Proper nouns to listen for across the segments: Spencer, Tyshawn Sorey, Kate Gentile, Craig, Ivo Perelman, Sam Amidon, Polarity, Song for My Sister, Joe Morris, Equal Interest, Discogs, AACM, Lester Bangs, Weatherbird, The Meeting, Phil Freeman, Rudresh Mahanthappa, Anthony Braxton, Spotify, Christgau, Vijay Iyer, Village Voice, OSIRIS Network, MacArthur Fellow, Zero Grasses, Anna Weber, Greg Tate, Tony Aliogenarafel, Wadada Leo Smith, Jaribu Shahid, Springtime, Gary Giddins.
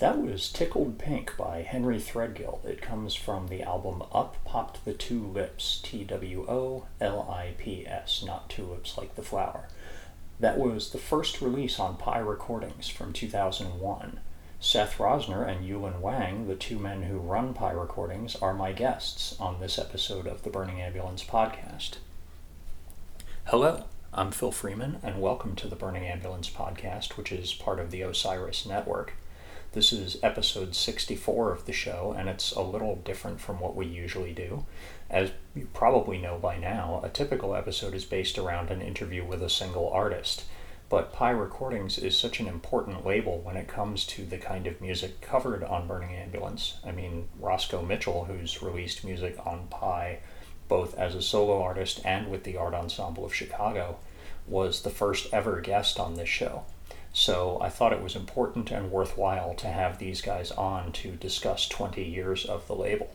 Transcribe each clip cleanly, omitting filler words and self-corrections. That was Tickled Pink by Henry Threadgill. It comes from the album Up Popped the Two Lips, T-W-O-L-I-P-S, not tulips like the flower. That was the first release on Pi Recordings from 2001. Seth Rosner and Yuan Wang, the two men who run Pi Recordings, are my guests on this episode of the Burning Ambulance podcast. Hello, I'm Phil Freeman, and welcome to the Burning Ambulance podcast, which is part of the Osiris Network. This is episode 64 of the show, and it's a little different from what we usually do. As you probably know by now, a typical episode is based around an interview with a single artist. But Pi Recordings is such an important label when it comes to the kind of music covered on Burning Ambulance. I mean, Roscoe Mitchell, who's released music on Pi both as a solo artist and with the Art Ensemble of Chicago, was the first ever guest on this show. So I thought it was important and worthwhile to have these guys on to discuss 20 years of the label.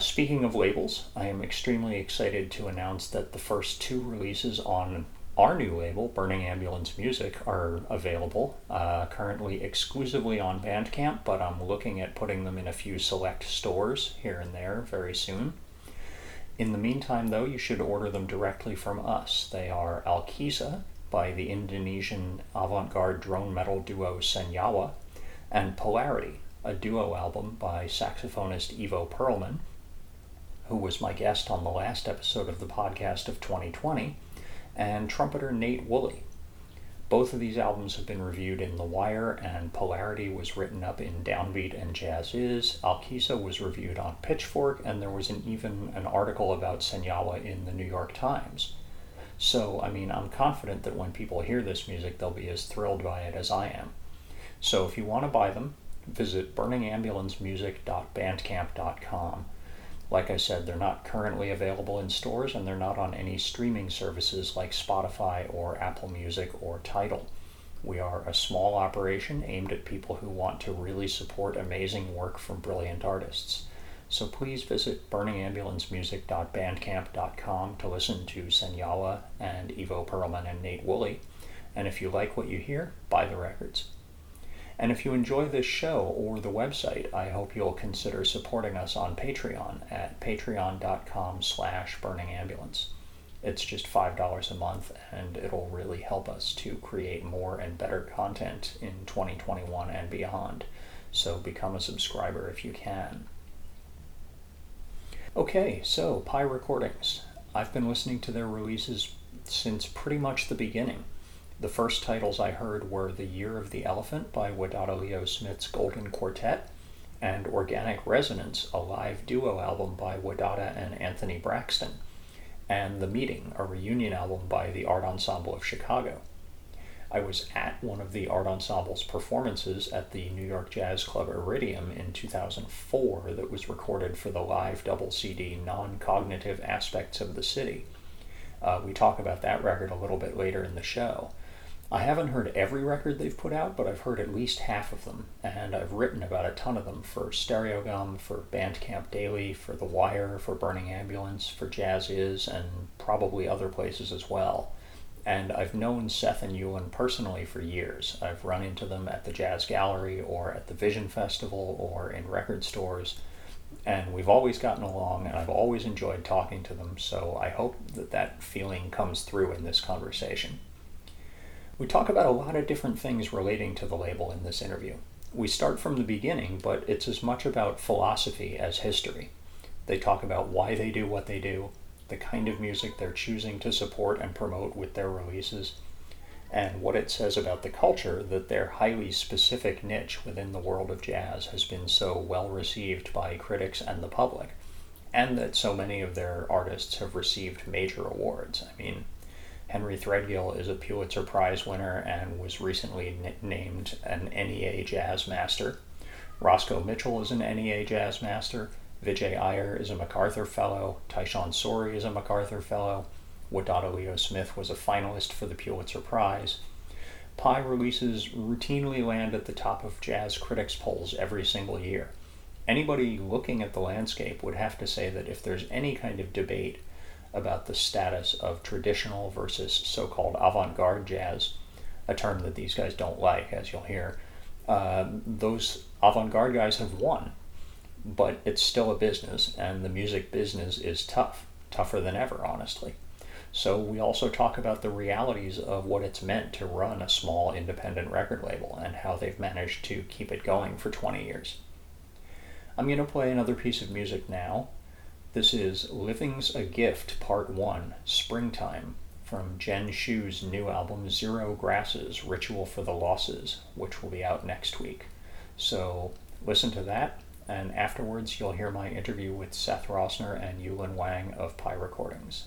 Speaking of labels, I am extremely excited to announce that the first two releases on our new label, Burning Ambulance Music, are available, currently exclusively on Bandcamp, but I'm looking at putting them in a few select stores here and there very soon. In the meantime, though, you should order them directly from us. They are Alkisa, by the Indonesian avant-garde drone metal duo Senyawa, and Polarity, a duo album by saxophonist Ivo Perelman, who was my guest on the last episode of the podcast of 2020, and trumpeter Nate Woolley. Both of these albums have been reviewed in The Wire, and Polarity was written up in Downbeat and Jazz Is. Alkisa was reviewed on Pitchfork, and there was even an article about Senyawa in the New York Times. So, I mean, I'm confident that when people hear this music, they'll be as thrilled by it as I am. So if you want to buy them, visit burningambulancemusic.bandcamp.com. Like I said, they're not currently available in stores, and they're not on any streaming services like Spotify or Apple Music or Tidal. We are a small operation aimed at people who want to really support amazing work from brilliant artists. So please visit burningambulancemusic.bandcamp.com to listen to Senyawa and Ivo Perelman and Nate Woolley. And if you like what you hear, buy the records. And if you enjoy this show or the website, I hope you'll consider supporting us on Patreon at patreon.com/burningambulance. It's just $5 a month, and it'll really help us to create more and better content in 2021 and beyond. So become a subscriber if you can. Okay, so Pi Recordings. I've been listening to their releases since pretty much the beginning. The first titles I heard were The Year of the Elephant by Wadada Leo Smith's Golden Quartet and Organic Resonance, a live duo album by Wadada and Anthony Braxton, and The Meeting, a reunion album by the Art Ensemble of Chicago. I was at one of the Art Ensemble's performances at the New York Jazz Club Iridium in 2004 that was recorded for the live double CD Non-Cognitive Aspects of the City. We talk about that record a little bit later in the show. I haven't heard every record they've put out, but I've heard at least half of them, and I've written about a ton of them for Stereogum, for Bandcamp Daily, for The Wire, for Burning Ambulance, for Jazz Is, and probably other places as well. And I've known Seth and Ewan personally for years. I've run into them at the Jazz Gallery or at the Vision Festival or in record stores, and we've always gotten along, and I've always enjoyed talking to them, so I hope that that feeling comes through in this conversation. We talk about a lot of different things relating to the label in this interview. We start from the beginning, but it's as much about philosophy as history. They talk about why they do what they do, the kind of music they're choosing to support and promote with their releases, and what it says about the culture that their highly specific niche within the world of jazz has been so well received by critics and the public, and that so many of their artists have received major awards. I mean, Henry Threadgill is a Pulitzer Prize winner and was recently named an NEA Jazz Master. Roscoe Mitchell is an NEA Jazz Master. Vijay Iyer is a MacArthur Fellow, Tyshawn Sorey is a MacArthur Fellow, Wadada Leo Smith was a finalist for the Pulitzer Prize. Pi releases routinely land at the top of jazz critics' polls every single year. Anybody looking at the landscape would have to say that if there's any kind of debate about the status of traditional versus so-called avant-garde jazz, a term that these guys don't like, as you'll hear, those avant-garde guys have won, but it's still a business, and the music business is tough, tougher than ever, honestly. So we also talk about the realities of what it's meant to run a small independent record label and how they've managed to keep it going for 20 years. I'm going to play another piece of music now. This is Living's a Gift, Part 1, Springtime, from Jen Shyu's new album Zero Grasses, Ritual for the Losses, which will be out next week. So listen to that, and afterwards you'll hear my interview with Seth Rosner and Yuan Wang of Pi Recordings.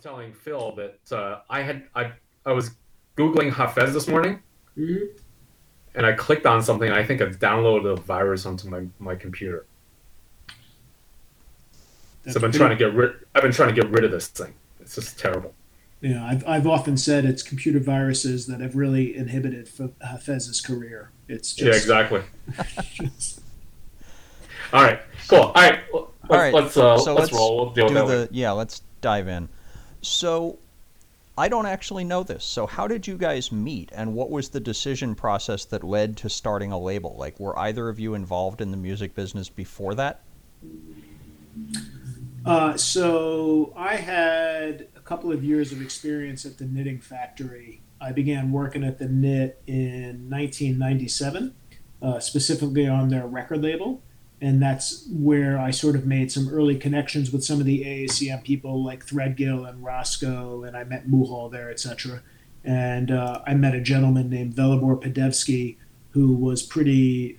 Telling Phil that I was Googling Hafez this morning, mm-hmm. and I clicked on something, and I think I've downloaded a virus onto my computer. I've been trying to get rid of this thing. It's just terrible. Yeah, I've often said it's computer viruses that have really inhibited Hafez's career. It's just... Yeah, exactly. All right, cool. All right, let's roll. We'll deal with that later. Yeah, let's dive in. So, I don't actually know this. So how did you guys meet, and what was the decision process that led to starting a label? Like, were either of you involved in the music business before that? So I had a couple of years of experience at the Knitting Factory. I began working at the Knit in 1997, specifically on their record label. And that's where I sort of made some early connections with some of the AACM people like Threadgill and Roscoe, and I met Muhal there, etc. And I met a gentleman named Velibor Padevsky, who was pretty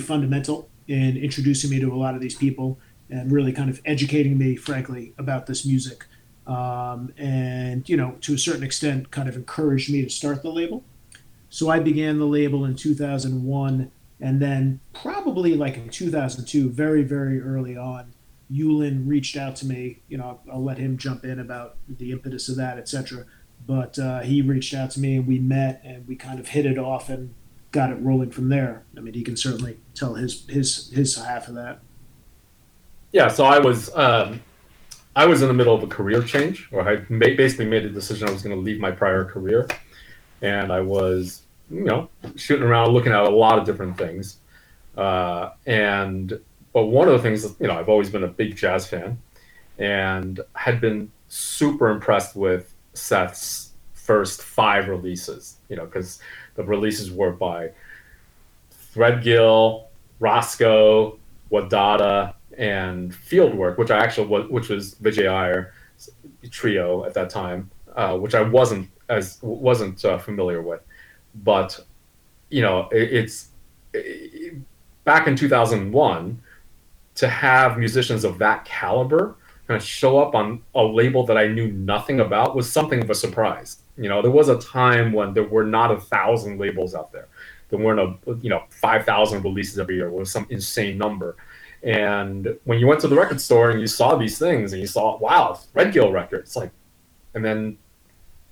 fundamental in introducing me to a lot of these people and really kind of educating me, frankly, about this music. And, you know, to a certain extent, kind of encouraged me to start the label. So I began the label in 2001. And then probably like in 2002, very, very early on, Yulin reached out to me. You know, I'll let him jump in about the impetus of that, etc. But he reached out to me, and we met, and we kind of hit it off and got it rolling from there. I mean, he can certainly tell his half of that. Yeah, so I was in the middle of a career change, or I basically made a decision I was going to leave my prior career, and I was, you know, shooting around, looking at a lot of different things. But one of the things, you know, I've always been a big jazz fan and had been super impressed with Seth's first 5 releases, you know, because the releases were by Threadgill, Roscoe, Wadada, and Fieldwork, which was Vijay Iyer trio at that time, which I wasn't familiar with. But, you know, it's back in 2001, to have musicians of that caliber kind of show up on a label that I knew nothing about was something of a surprise. You know, there was a time when there were not 1,000 labels out there. There weren't, 5,000 releases every year. It was some insane number. And when you went to the record store and you saw these things and you saw, wow, Threadgill records, like, and then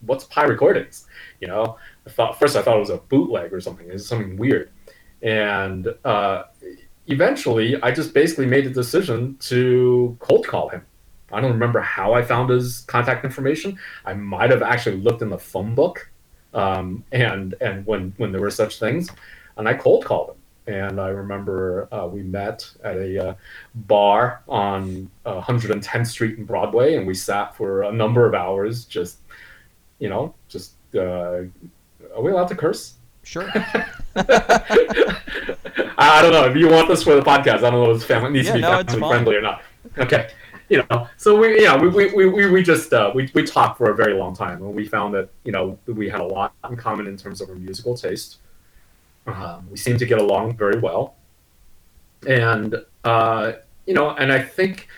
what's Pi Recordings? You know, I thought it was a bootleg or something. It was something weird. And eventually I just basically made the decision to cold call him. I don't remember how I found his contact information. I might have actually looked in the phone book, and when there were such things, and I cold called him. And I remember we met at a bar on 110th Street in Broadway, and we sat for a number of hours are we allowed to curse? Sure. I don't know if you want this for the podcast. I don't know if it's family needs to be family friendly or not. Okay. You know, so we talked for a very long time, and we found that, you know, we had a lot in common in terms of our musical taste. We seemed to get along very well, and and I think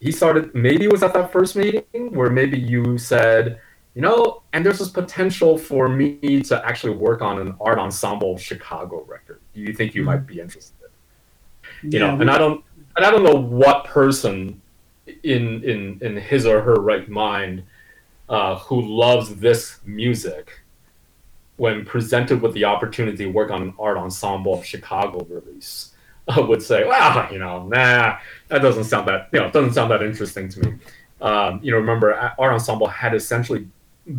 he started. Maybe it was at that first meeting where maybe you said, you know, and there's this potential for me to actually work on an Art Ensemble of Chicago record. Do you think you might be interested? I don't know what person in his or her right mind who loves this music, when presented with the opportunity to work on an Art Ensemble of Chicago release, would say, wow, that doesn't sound that, doesn't sound that interesting to me. Remember, Art Ensemble had essentially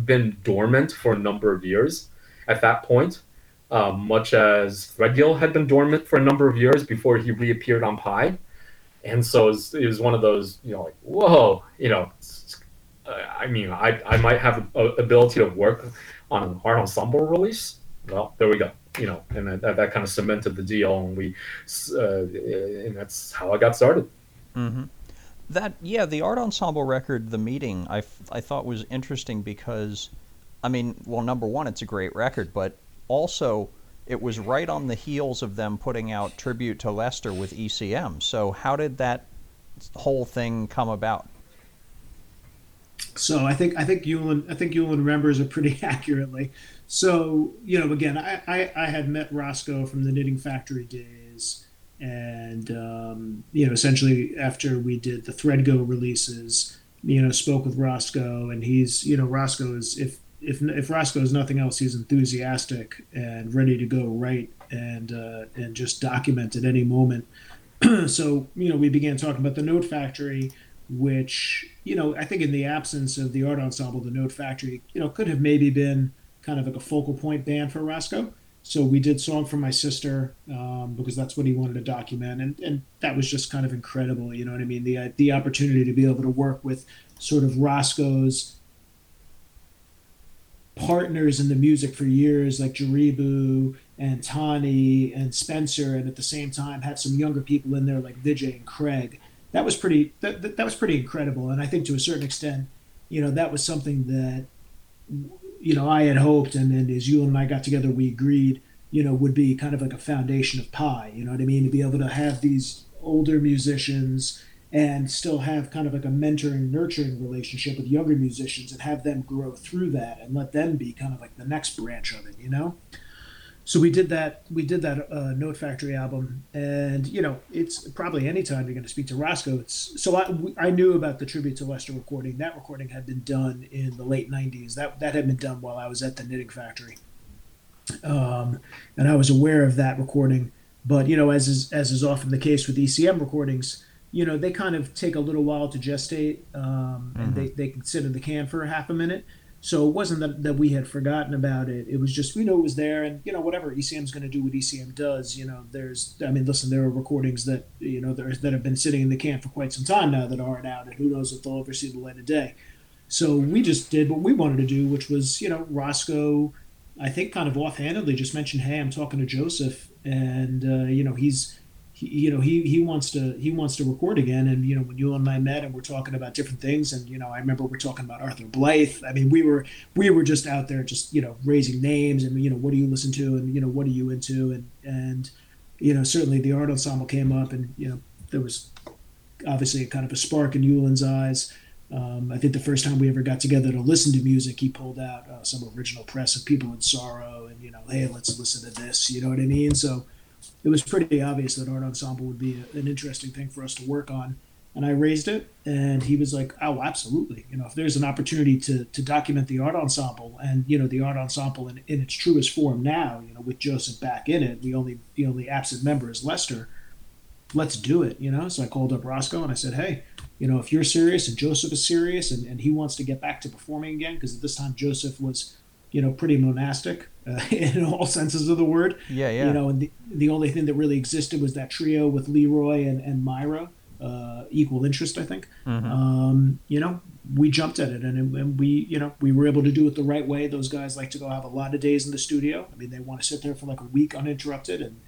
been dormant for a number of years at that point, much as Threadgill had been dormant for a number of years before he reappeared on Pi. And so it was one of those, I might have an ability to work on an Art Ensemble release. Well, there we go. And that kind of cemented the deal, and and that's how I got started. Mm-hmm. The Art Ensemble record, The Meeting, I thought was interesting because, number one, it's a great record, but also it was right on the heels of them putting out Tribute to Lester with ECM. So how did that whole thing come about? So I think Yuan remembers it pretty accurately. So, again, I had met Roscoe from the Knitting Factory days, and essentially after we did the Threadgill releases, spoke with Roscoe, and he's, Roscoe is, if Roscoe is nothing else, he's enthusiastic and ready to go write and just document at any moment. So, we began talking about the Note Factory, which, I think in the absence of the Art Ensemble, the Note Factory, could have maybe been kind of like a focal point band for Roscoe. So we did Song for My Sister, because that's what he wanted to document. And that was just kind of incredible. You know what I mean? The opportunity to be able to work with sort of Roscoe's partners in the music for years, like Jaribu and Tani and Spencer. And at the same time, had some younger people in there like Vijay and Craig. That was pretty incredible, and I think to a certain extent, that was something that, I had hoped, and then as Yuan and I got together, we agreed, would be kind of like a foundation of Pi. You know what I mean? To be able to have these older musicians and still have kind of like a mentoring, nurturing relationship with younger musicians, and have them grow through that, and let them be kind of like the next branch of it. So we did that. Note Factory album, and it's probably any time you're going to speak to Roscoe. I knew about the Tribute to Lester recording. That recording had been done in the late '90s. That had been done while I was at the Knitting Factory, and I was aware of that recording. But as is often the case with ECM recordings, they kind of take a little while to gestate, and they can sit in the can for half a minute. So it wasn't that we had forgotten about it. It was just, it was there, and, whatever ECM's going to do what ECM does, there are recordings that, that have been sitting in the can for quite some time now that aren't out, and who knows if they'll ever see the light of day. So we just did what we wanted to do, which was, Roscoe, I think kind of offhandedly just mentioned, hey, I'm talking to Joseph, and, he wants to record again. And, when you and I met and we're talking about different things, and, I remember we're talking about Arthur Blythe. We were just out there just, raising names and, what do you listen to? And, what are you into? And, you know, certainly the Art Ensemble came up, and, you know, there was obviously a kind of a spark in Ulan's eyes. I think the first time we ever got together to listen to music, he pulled out some original press of People in Sorrow and, you know, hey, let's listen to this, you know what I mean? So it was pretty obvious that Art Ensemble would be an interesting thing for us to work on. And I raised it, and he was like, oh, absolutely. You know, if there's an opportunity to document the Art Ensemble and, you know, the Art Ensemble in its truest form now, you know, with Joseph back in it, the only absent member is Lester. Let's do it, you know? So I called up Roscoe and I said, hey, you know, if you're serious and Joseph is serious and he wants to get back to performing again, because at this time Joseph was, you know, pretty monastic in all senses of the word. Yeah, yeah. You know, and the only thing that really existed was that trio with Leroy and Myra. Equal interest, I think. Mm-hmm. You know, we jumped at it, and we, you know, we were able to do it the right way. Those guys like to go have a lot of days in the studio. I mean, they want to sit there for like a week uninterrupted, and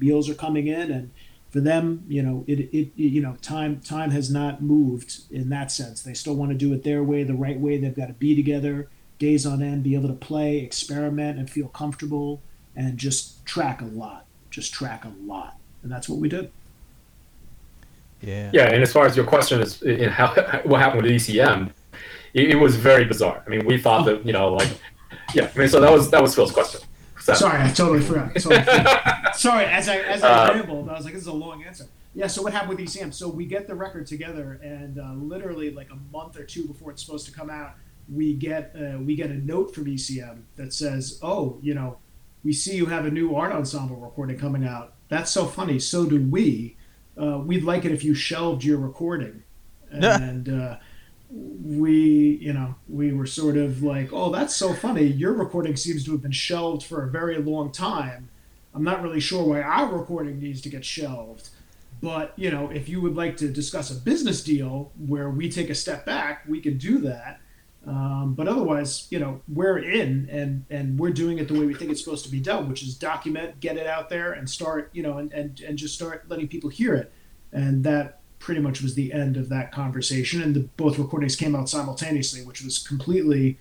meals are coming in, and for them, you know, it you know, time has not moved in that sense. They still want to do it their way, the right way. They've got to be together days on end, be able to play, experiment, and feel comfortable, and just track a lot, and that's what we did. Yeah. Yeah, and as far as your question is, in what happened with ECM, it was very bizarre. I mean, we thought that, you know, like, yeah. I mean, so that was Phil's question. So. Sorry, I totally forgot. Sorry, as I rambled, I was like, this is a long answer. Yeah. So what happened with ECM? So we get the record together, and literally like a month or two before it's supposed to come out, we get a note from ECM that says, oh, you know, we see you have a new Art Ensemble recording coming out. That's so funny. So do we. We'd like it if you shelved your recording. And we were sort of like, oh, that's so funny. Your recording seems to have been shelved for a very long time. I'm not really sure why our recording needs to get shelved. But, you know, if you would like to discuss a business deal where we take a step back, we can do that. But otherwise, you know, we're in and we're doing it the way we think it's supposed to be done, which is document, get it out there, and start, you know, and just start letting people hear it. And that pretty much was the end of that conversation. And both recordings came out simultaneously, which was completely,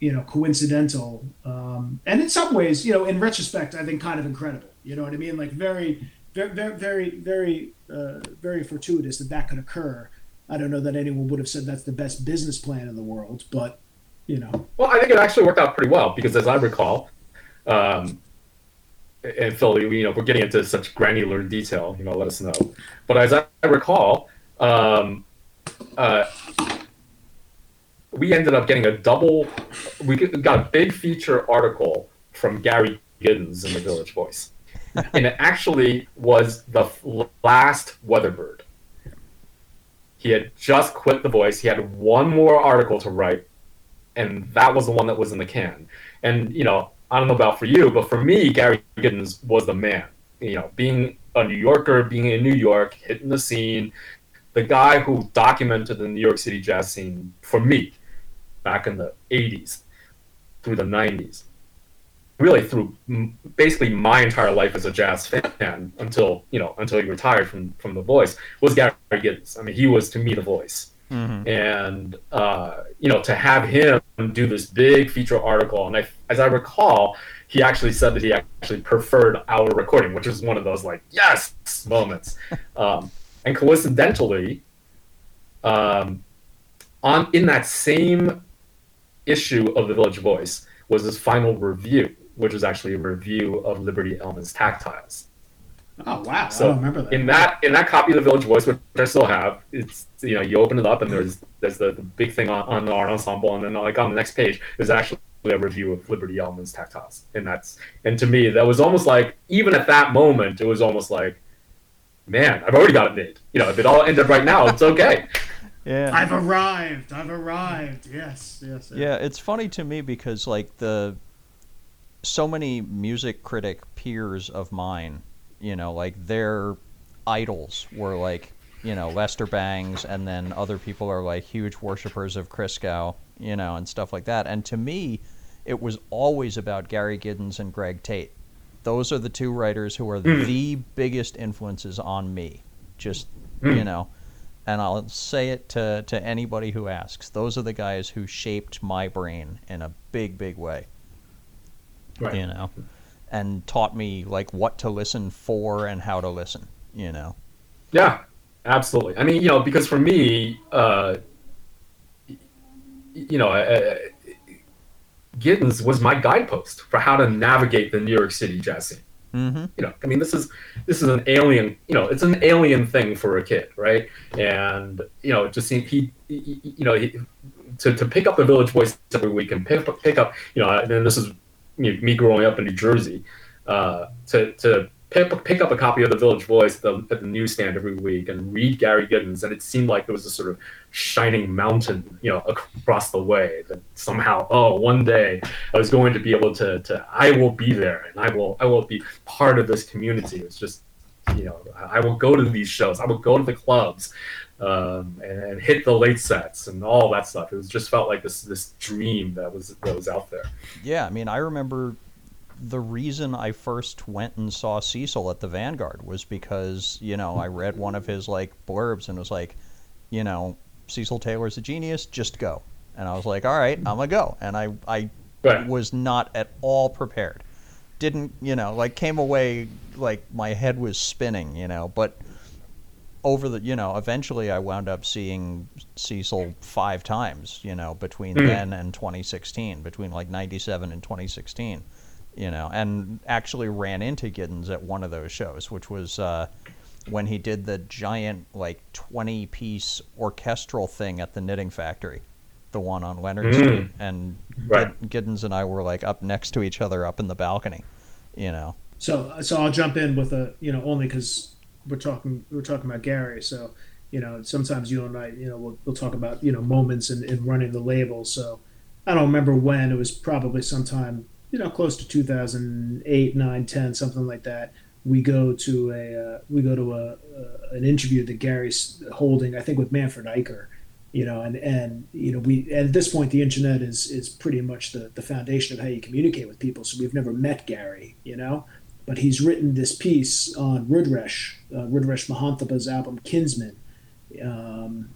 you know, coincidental. And in some ways, you know, in retrospect, I think kind of incredible. You know what I mean? Like very, very, very, very, very fortuitous that could occur. I don't know that anyone would have said that's the best business plan in the world, but, you know. Well, I think it actually worked out pretty well because, as I recall, and Phil, you know, we're getting into such granular detail, you know, let us know. But as I recall, we ended up getting we got a big feature article from Gary Giddins in the Village Voice. And it actually was the last Weatherbird. He had just quit The Voice. He had one more article to write, and that was the one that was in the can. And, you know, I don't know about for you, but for me, Gary Giddins was the man. You know, being a New Yorker, being in New York, hitting the scene, the guy who documented the New York City jazz scene for me back in the 80s through the 90s, really through basically my entire life as a jazz fan until he retired from The Voice, was Gary Giddins. I mean, he was, to me, The Voice. Mm-hmm. And, you know, to have him do this big feature article, and as I recall, he actually said that he actually preferred our recording, which was one of those, like, yes moments. And coincidentally, in that same issue of The Village Voice was his final review, which was actually a review of Liberty Ellman's Tactiles. Oh, wow. So I don't remember that. In that copy of The Village Voice, which I still have, it's, you know, you open it up and there's the big thing on the Art Ensemble, and then, like, on the next page, there's actually a review of Liberty Ellman's Tactiles. And to me, that was almost like, even at that moment, it was almost like, man, I've already got it made. You know, if it all ended up right now, it's okay. Yeah. I've arrived. Yes. Yeah, it's funny to me because, like, so many music critic peers of mine, you know, like, their idols were, like, you know, Lester Bangs, and then other people are, like, huge worshipers of Christgau, you know, and stuff like that. And to me, it was always about Gary Giddins and Greg Tate. Those are the two writers who are the biggest influences on me. Just, you know. And I'll say it to anybody who asks. Those are the guys who shaped my brain in a big, big way. Right. You know, and taught me like what to listen for and how to listen, you know? Yeah, absolutely. I mean, you know, because for me, you know, Giddins was my guidepost for how to navigate the New York City jazz scene. Mm-hmm. You know, I mean, this is an alien, you know, it's an alien thing for a kid, right? And, you know, it just seemed to pick up the Village Voice every week and pick up, you know, and this is me growing up in New Jersey, to pick up a copy of the Village Voice at the newsstand every week and read Gary Giddins, and it seemed like there was a sort of shining mountain, you know, across the way that somehow, oh, one day I was going to be able to I will be there and I will be part of this community. It's just, you know, I will go to these shows, I will go to the clubs, and hit the late sets and all that stuff. It was just felt like this dream that was out there. Yeah, I mean, I remember the reason I first went and saw Cecil at the Vanguard was because, you know, I read one of his like blurbs and was like, you know, Cecil Taylor's a genius, just go. And I was like, all right, I'm gonna go. And I right. was not at all prepared. Didn't, you know, like came away like my head was spinning, you know, but over the, you know, eventually I wound up seeing Cecil 5 times, you know, between then and 2016, between like 97 and 2016. You know, and actually ran into Giddins at one of those shows, which was when he did the giant, like, 20-piece orchestral thing at the Knitting Factory, the one on Leonard Street. And right. Giddins and I were, like, up next to each other up in the balcony, you know. So I'll jump in with a, you know, only because we're talking about Gary, so, you know, sometimes you and I, you know, we'll talk about, you know, moments in running the label. So I don't remember when, it was probably sometime, you know, close to 2008, 9, 10, something like that. We go to an interview that Gary's holding, I think, with Manfred Eicher, you know, and you know, we at this point the internet is pretty much the foundation of how you communicate with people. So we've never met Gary, you know, but he's written this piece on Rudresh Mahanthapa's album Kinsman, in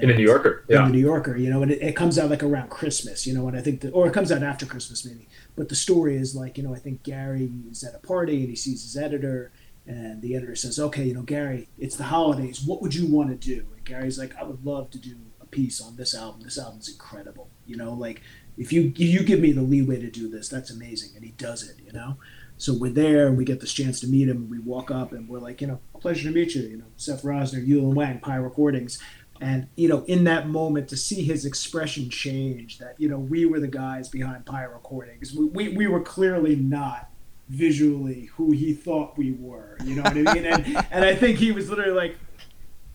the New Yorker, yeah. In the New Yorker, you know, and it comes out like around Christmas, you know, and I think, or it comes out after Christmas maybe. But the story is like, you know, I think Gary is at a party and he sees his editor, and the editor says, "Okay, you know, Gary, it's the holidays. What would you want to do?" And Gary's like, "I would love to do a piece on this album. This album's incredible. You know, like if you give me the leeway to do this, that's amazing." And he does it, you know. So we're there, and we get this chance to meet him, and we walk up, and we're like, you know, "A pleasure to meet you. You know, Seth Rosner, Yuan Wang, Pi Recordings." And, you know, in that moment, to see his expression change, that, you know, we were the guys behind Pi Recordings. We were clearly not visually who he thought we were, you know what I mean? And I think he was literally like,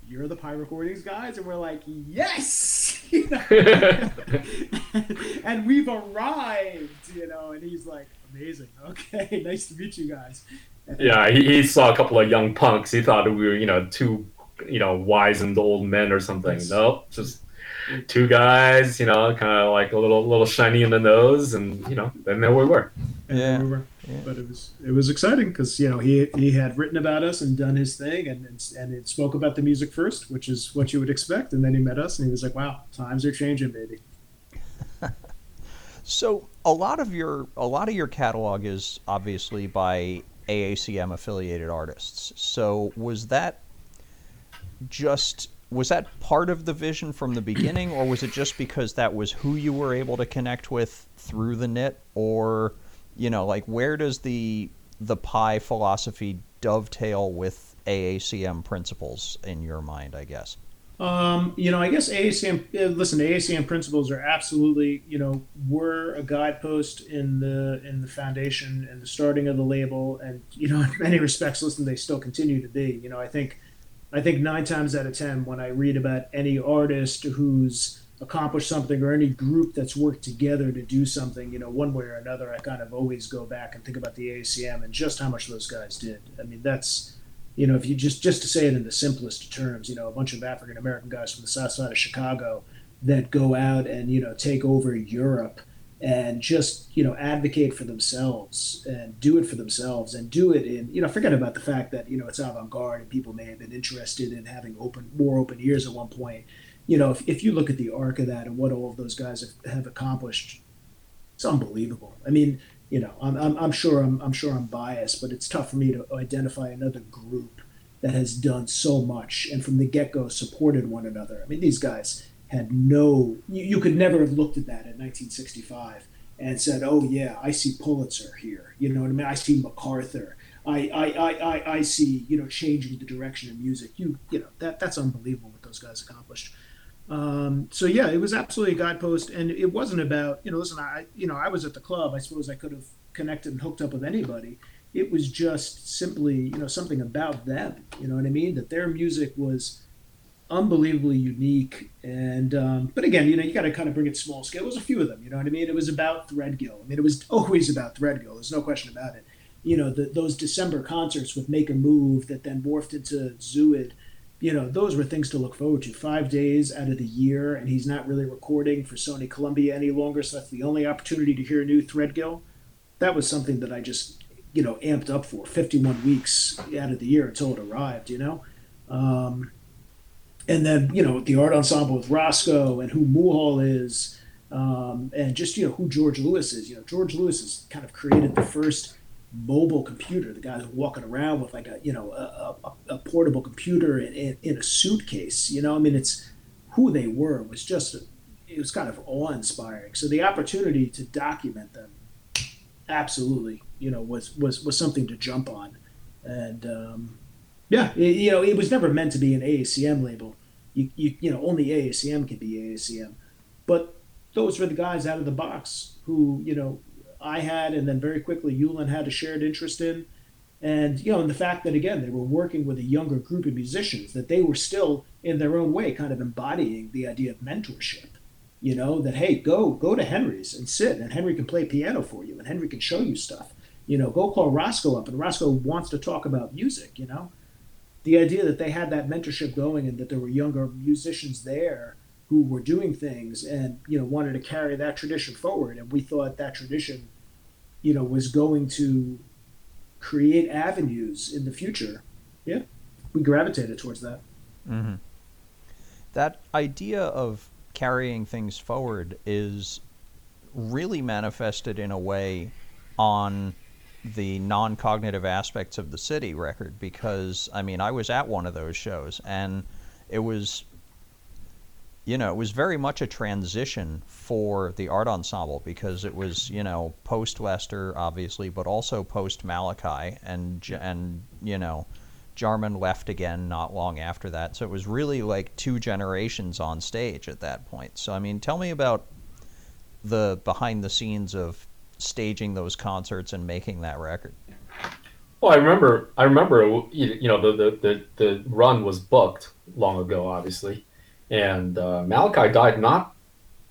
"You're the Pi Recordings guys?" And we're like, "Yes!" You know? And we've arrived, you know, and he's like, "Amazing. Okay, nice to meet you guys." Yeah, he saw a couple of young punks. He thought we were, you know, two, you know, wizened old men or something. Yes. Nope, just two guys, you know, kind of like a little shiny in the nose, and, you know, then there we were. Yeah. But it was exciting because, you know, he had written about us and done his thing, and it spoke about the music first, which is what you would expect, and then he met us and he was like, "Wow, times are changing, baby." So a lot of your catalog is obviously by AACM affiliated artists. So was that part of the vision from the beginning, or was it just because that was who you were able to connect with through the knit? Or, you know, like, where does the Pi philosophy dovetail with AACM principles in your mind, I guess? You know, I guess AACM principles are absolutely, you know, were a guidepost in the foundation and the starting of the label. And, you know, in many respects, listen, they still continue to be. You know, I think 9 times out of 10, when I read about any artist who's accomplished something, or any group that's worked together to do something, you know, one way or another, I kind of always go back and think about the AACM and just how much those guys did. I mean, that's, you know, if you just to say it in the simplest terms, you know, a bunch of African American guys from the South Side of Chicago that go out and, you know, take over Europe and just, you know, advocate for themselves and do it for themselves, and do it in, you know, forget about the fact that, you know, it's avant-garde and people may have been interested in having more open ears at one point. You know, if you look at the arc of that and what all of those guys have accomplished, it's unbelievable. I mean, you know, I'm sure I'm biased, but it's tough for me to identify another group that has done so much and from the get-go supported one another. I mean, these guys had no, you could never have looked at that in 1965 and said, oh yeah, I see Pulitzer here. You know what I mean? I see MacArthur. I see, you know, changing the direction of music. You know, that's unbelievable what those guys accomplished. So yeah, it was absolutely a guidepost, and it wasn't about, you know, listen, I was at the club. I suppose I could have connected and hooked up with anybody. It was just simply, you know, something about them. You know what I mean? That their music was unbelievably unique. And but again, you know, you got to kind of bring it small scale. It was a few of them. You know what I mean? It was about Threadgill. I mean, it was always about Threadgill. There's no question about it. You know, those December concerts with Make a Move that then morphed into Zooid. You know, those were things to look forward to. 5 days out of the year, and he's not really recording for Sony Columbia any longer, so that's the only opportunity to hear a new Threadgill. That was something that I just, you know, amped up for 51 weeks out of the year until it arrived, you know? And then, you know, the Art Ensemble with Roscoe and who Muhal is, and just, you know, who George Lewis is. You know, George Lewis has kind of created the first mobile computer, the guy who's walking around with like a, you know, a portable computer in a suitcase. You know, I mean, it's who they were was just, it was kind of awe-inspiring. So the opportunity to document them, absolutely, you know, was something to jump on. And yeah, it, you know, it was never meant to be an AACM label. You know, only AACM can be AACM. But those were the guys out of the box who, you know, I had, and then very quickly Yulin had a shared interest in. And, you know, and the fact that, again, they were working with a younger group of musicians, that they were still in their own way kind of embodying the idea of mentorship, you know, that, hey, go to Henry's and sit, and Henry can play piano for you, and Henry can show you stuff. You know, go call Roscoe up, and Roscoe wants to talk about music, you know. The idea that they had that mentorship going, and that there were younger musicians there who were doing things and, you know, wanted to carry that tradition forward. And we thought that tradition, you know, was going to create avenues in the future. Yeah, we gravitated towards that. Mm-hmm. That idea of carrying things forward is really manifested in a way on the Non-Cognitive Aspects of the City record, because, I mean, I was at one of those shows, and it was, you know, it was very much a transition for the Art Ensemble, because it was, you know, post-Lester, obviously, but also post-Malachi, and you know, Jarman left again not long after that. So it was really like two generations on stage at that point. So, I mean, tell me about the behind the scenes of staging those concerts and making that record. Well, I remember, you know, the run was booked long ago, obviously. And Malachi died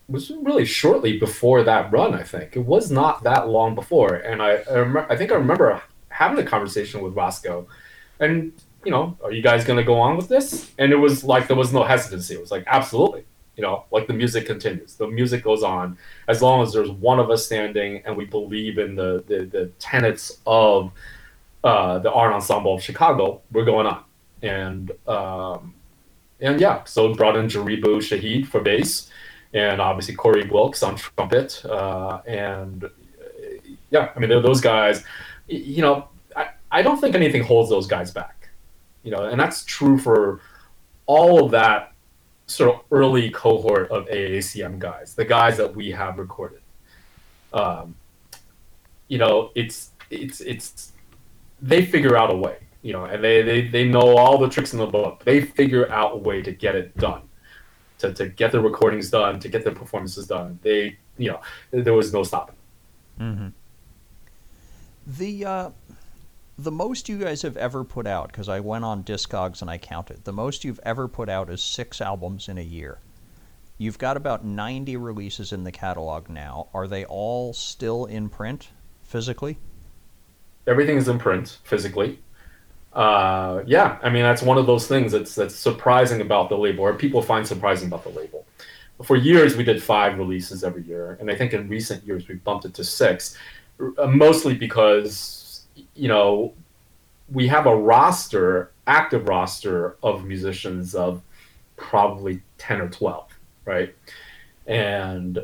was really shortly before that run, I think. It was not that long before. And I remember having a conversation with Roscoe. And, you know, are you guys going to go on with this? And it was like there was no hesitancy. It was like, absolutely. You know, like the music continues. The music goes on. As long as there's one of us standing and we believe in the tenets of the Art Ensemble of Chicago, we're going on. And yeah, so brought in Jaribu Shahid for bass, and obviously Corey Wilkes on trumpet. And yeah, I mean, those guys, you know, I don't think anything holds those guys back, you know, and that's true for all of that sort of early cohort of AACM guys, the guys that we have recorded. You know, it's they figure out a way. You know, and they know all the tricks in the book. They figure out a way to get it done, to get the recordings done, to get the performances done. They, you know, there was no stopping. Mm-hmm. The most you guys have ever put out, because I went on Discogs and I counted, the most you've ever put out is 6 albums in a year. You've got about 90 releases in the catalog now. Are they all still in print physically? Everything is in print physically. Yeah, I mean, that's one of those things that's surprising about the label, or people find surprising about the label. For years, we did 5 releases every year, and I think in recent years, we bumped it to 6, mostly because, you know, we have a roster, active roster of musicians of probably 10 or 12, right? And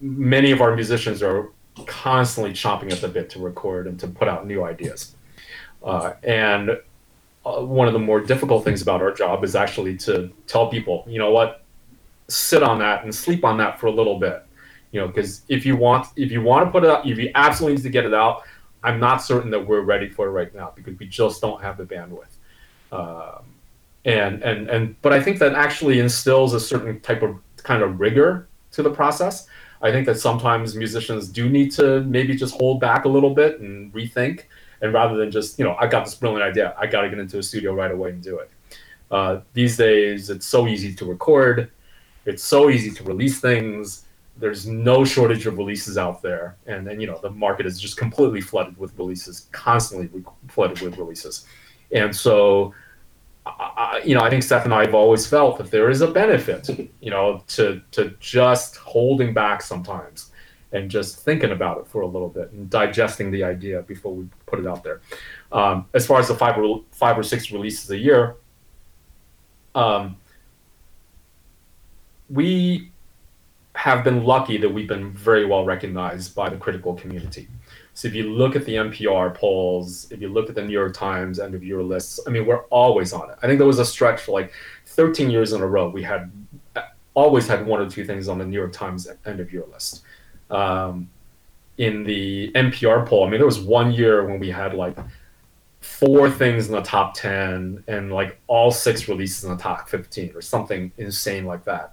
many of our musicians are constantly chomping at the bit to record and to put out new ideas. And one of the more difficult things about our job is actually to tell people, you know what, sit on that and sleep on that for a little bit, you know, because if you want to put it out, if you absolutely need to get it out, I'm not certain that we're ready for it right now because we just don't have the bandwidth. But I think that actually instills a certain type of kind of rigor to the process. I think that sometimes musicians do need to maybe just hold back a little bit and rethink, and rather than just, you know, I got this brilliant idea, I got to get into a studio right away and do it. These days, it's so easy to record. It's so easy to release things. There's no shortage of releases out there. And then, you know, the market is just completely flooded with releases, constantly flooded with releases. And so, you know, I think Seth and I have always felt that there is a benefit, you know, to just holding back sometimes and just thinking about it for a little bit and digesting the idea before we put it out there. As far as the five or six releases a year, we have been lucky that we've been very well recognized by the critical community. So if you look at the NPR polls, if you look at the New York Times end of year lists, I mean, we're always on it. I think there was a stretch for like 13 years in a row. We had always had one or two things on the New York Times end of year list. In the NPR poll, I mean, there was one year when we had like 4 things in the top 10 and like all 6 releases in the top 15 or something insane like that.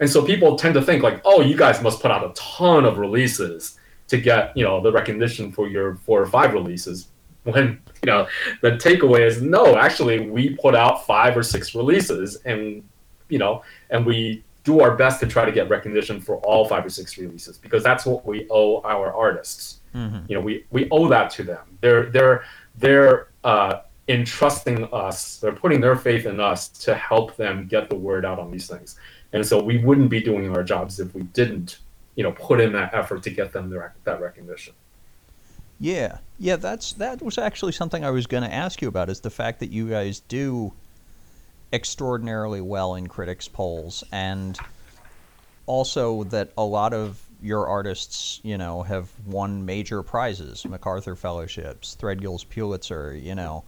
And so people tend to think like, oh, you guys must put out a ton of releases to get, you know, the recognition for your 4 or 5 releases. When, you know, the takeaway is no, actually we put out 5 or 6 releases and, you know, and we do our best to try to get recognition for all 5 or 6 releases because that's what we owe our artists. Mm-hmm. You know, we owe that to them. They're entrusting us. They're putting their faith in us to help them get the word out on these things. And so we wouldn't be doing our jobs if we didn't, you know, put in that effort to get them that recognition. Yeah, that was actually something I was going to ask you about, is the fact that you guys do extraordinarily well in critics' polls, and also that a lot of your artists, you know, have won major prizes, MacArthur Fellowships, Threadgill's Pulitzer, you know.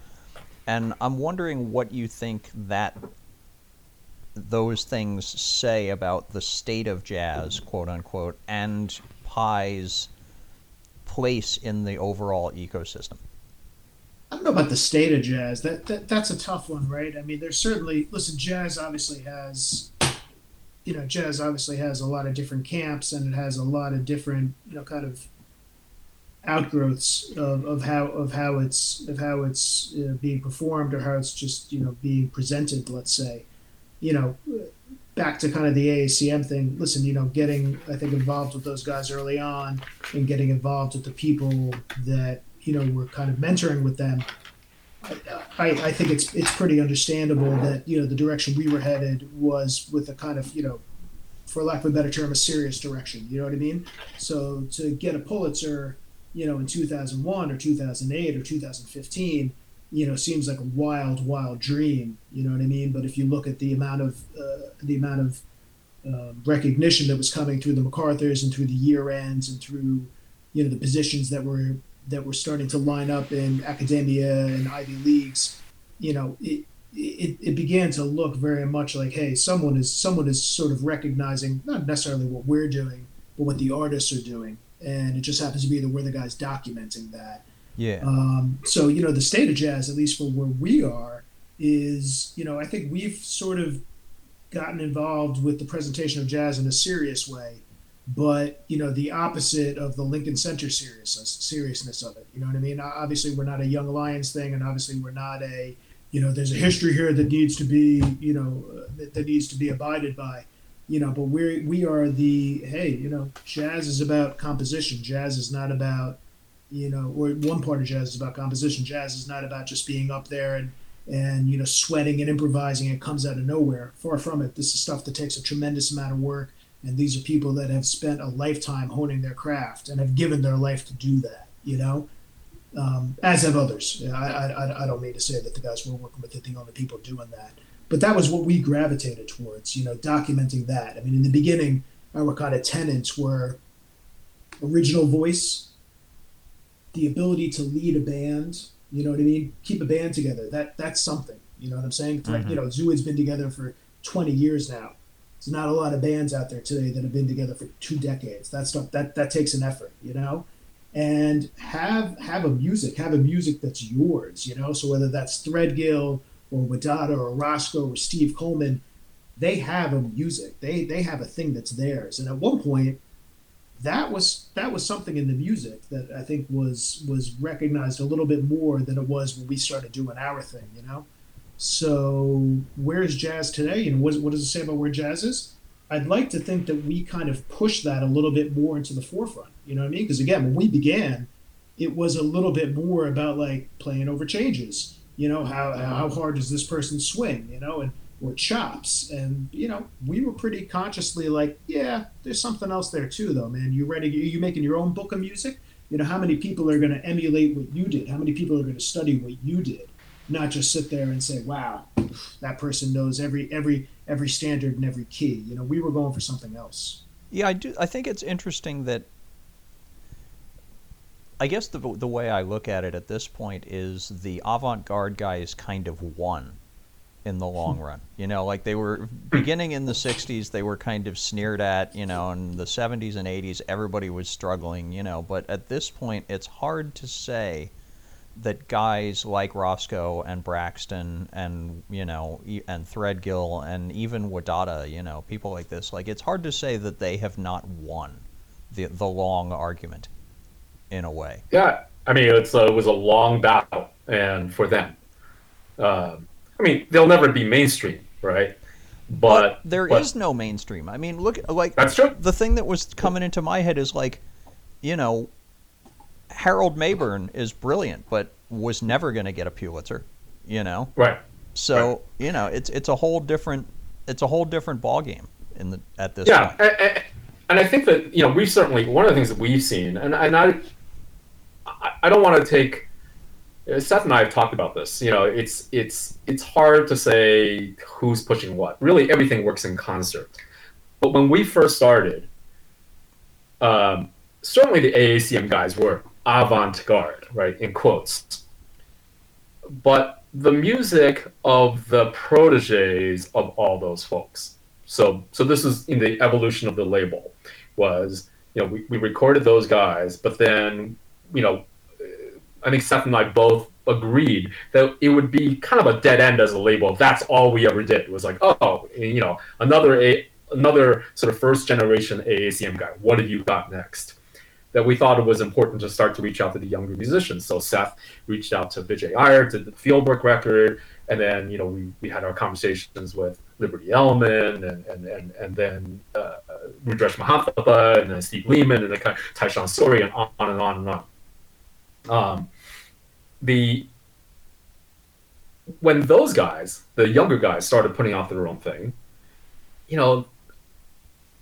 And I'm wondering what you think that those things say about the state of jazz, quote unquote, and Pi's place in the overall ecosystem. I don't know about the state of jazz. That's a tough one, right? I mean, there's certainly, listen, jazz obviously has a lot of different camps, and it has a lot of different, you know, kind of outgrowths of how it's being performed, or how it's just, you know, being presented, let's say. You know, back to kind of the AACM thing, listen, you know, getting, I think, involved with those guys early on and getting involved with the people that, you know, were kind of mentoring with them, I think it's pretty understandable that, you know, the direction we were headed was with a kind of, you know, for lack of a better term, a serious direction, you know what I mean? So to get a Pulitzer, you know, in 2001 or 2008 or 2015, you know, seems like a wild, wild dream. You know what I mean? But if you look at the amount of recognition that was coming through the MacArthur's and through the year ends and through, you know, the positions that were starting to line up in academia and Ivy Leagues, you know, it began to look very much like, hey, someone is sort of recognizing not necessarily what we're doing, but what the artists are doing, and it just happens to be that we're the guys documenting that. Yeah. So, you know, the state of jazz, at least for where we are, is, you know, I think we've sort of gotten involved with the presentation of jazz in a serious way, but, you know, the opposite of the Lincoln Center seriousness of it. You know what I mean? Obviously, we're not a Young Lions thing, and obviously we're not a, you know, there's a history here that needs to be, you know, that needs to be abided by, you know, but we are the, hey, you know, jazz is about composition. Jazz is not about, you know, or one part of jazz is about composition. Jazz is not about just being up there and you know, sweating and improvising. It comes out of nowhere. Far from it. This is stuff that takes a tremendous amount of work, and these are people that have spent a lifetime honing their craft and have given their life to do that, you know, as have others. You know, I don't mean to say that the guys we're working with are the only people doing that, but that was what we gravitated towards, you know, documenting that. I mean, in the beginning, our kind of tenets were, original voice, the ability to lead a band, you know what I mean? Keep a band together. That's something, you know what I'm saying? It's like, you know, Zooid's been together for 20 years now. There's not a lot of bands out there today that have been together for 2 decades. That stuff, that takes an effort, you know? And have a music that's yours, you know? So whether that's Threadgill or Wadada or Roscoe or Steve Coleman, they have a music. They have a thing that's theirs. And at one point, that was something in the music that I think was recognized a little bit more than it was when we started doing our thing, you know? So where is jazz today? And what does it say about where jazz is? I'd like to think that we kind of push that a little bit more into the forefront. You know what I mean? Because again, when we began, it was a little bit more about like playing over changes. You know, how hard does this person swing? You know, and or chops. And you know, we were pretty consciously like, yeah, there's something else there too, though, man. You making your own book of music? You know, how many people are going to emulate what you did? How many people are going to study what you did? Not just sit there and say, wow, that person knows every standard and every key. You know, we were going for something else. Yeah, I think it's interesting that, I guess the way I look at it at this point is the avant-garde guys kind of won in the long run. You know, like they were beginning in the 60s, they were kind of sneered at, you know, in the 70s and 80s, everybody was struggling, you know, but at this point, it's hard to say that guys like Roscoe and Braxton and, you know, and Threadgill and even Wadada, you know, people like this, like it's hard to say that they have not won the long argument in a way. Yeah. I mean, it was a long battle, and for them, I mean, they'll never be mainstream, right? But there is no mainstream. I mean, look, like that's true. The thing that was coming into my head is like, you know, Harold Mayburn is brilliant, but was never going to get a Pulitzer, you know? Right. So, right. You know, it's a whole different ballgame in the at this point. Yeah, and I think that, you know, we've certainly, one of the things that we've seen, and I don't want to take, Seth and I have talked about this, you know, it's hard to say who's pushing what. Really, everything works in concert. But when we first started, certainly the AACM guys were avant-garde, right, in quotes. But the music of the protégés of all those folks. So this is in the evolution of the label was, you know, we recorded those guys, but then, you know, I think Seth and I both agreed that it would be kind of a dead end as a label if that's all we ever did. It was like, oh, you know, another sort of first-generation AACM guy. What have you got next? That we thought it was important to start to reach out to the younger musicians. So Seth reached out to Vijay Iyer, did the Fieldwork record, and then, you know, we had our conversations with Liberty Ellman and then Rudresh Mahanthappa and then Steve Lehman and then kind of Tyshawn Sorey and on and on and on. When those guys, the younger guys, started putting out their own thing, you know,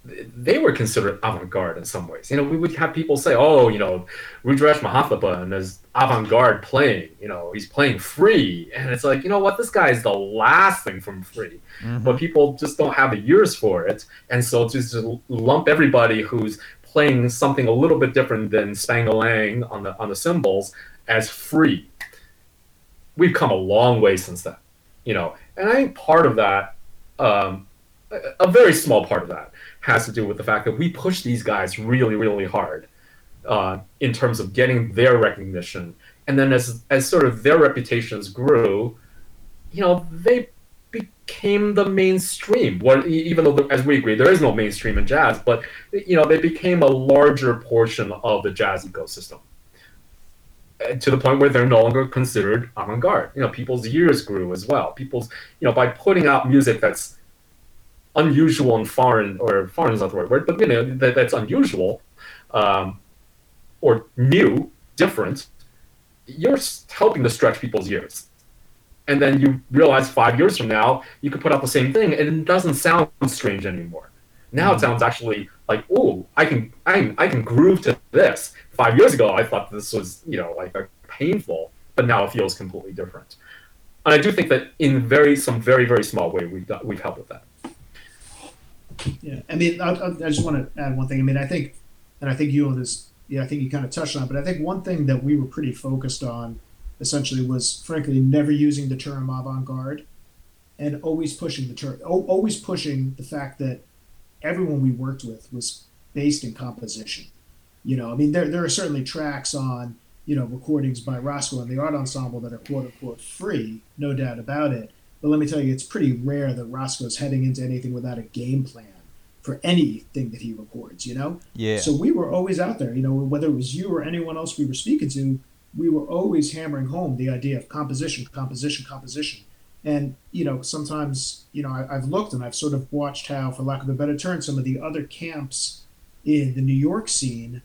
they were considered avant-garde in some ways. You know, we would have people say, oh, you know, Rudresh Mahanthappa and his avant-garde playing, you know, he's playing free. And it's like, you know what, this guy is the last thing from free. Mm-hmm. But people just don't have the ears for it. And so just lump everybody who's playing something a little bit different than Spang-a-Lang on the cymbals as free. We've come a long way since then, you know. And I think part of that, a very small part of that, has to do with the fact that we push these guys really, really hard in terms of getting their recognition. And then as sort of their reputations grew, you know, they became the mainstream. What, even though, as we agree, there is no mainstream in jazz, but, you know, they became a larger portion of the jazz ecosystem, to the point where they're no longer considered avant-garde. You know, people's ears grew as well. People's, you know, by putting out music that's unusual and foreign, or foreign is not the right word, but, you know, that's unusual, or new, different, you're helping to stretch people's ears. And then you realize 5 years from now, you could put out the same thing and it doesn't sound strange anymore. Now it sounds actually like, ooh, I can groove to this. 5 years ago, I thought this was, you know, like painful, but now it feels completely different. And I do think that in some very, very small way, we've helped with that. Yeah, I mean, I just want to add one thing. I mean, I think you own this I think you kind of touched on, but I think one thing that we were pretty focused on essentially was, frankly, never using the term avant-garde and always pushing the term, always pushing the fact that everyone we worked with was based in composition. You know, I mean, there are certainly tracks on, you know, recordings by Roscoe and the Art Ensemble that are quote unquote free, no doubt about it. But let me tell you, it's pretty rare that Roscoe's heading into anything without a game plan for anything that he records, you know? Yeah. So we were always out there, you know, whether it was you or anyone else we were speaking to, we were always hammering home the idea of composition. And, you know, sometimes, you know, I've looked and I've sort of watched how, for lack of a better term, some of the other camps in the New York scene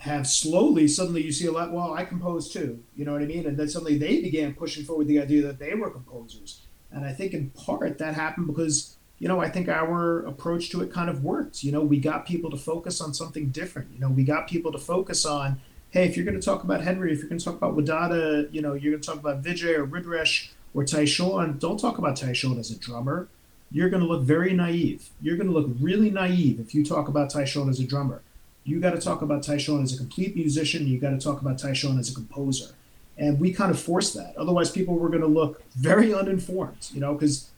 have slowly, suddenly you see a lot, well, I compose too, you know what I mean? And then suddenly they began pushing forward the idea that they were composers. And I think in part that happened because, you know, I think our approach to it kind of worked. You know, we got people to focus on something different. You know, we got people to focus on, hey, if you're going to talk about Henry, if you're going to talk about Wadada, you know, you're going to talk about Vijay or Rudresh or Tyshawn, don't talk about Tyshawn as a drummer. You're going to look very naive. You're going to look really naive if you talk about Tyshawn as a drummer. You got to talk about Tyshawn as a complete musician. You got to talk about Tyshawn as a composer. And we kind of forced that. Otherwise, people were going to look very uninformed, you know, because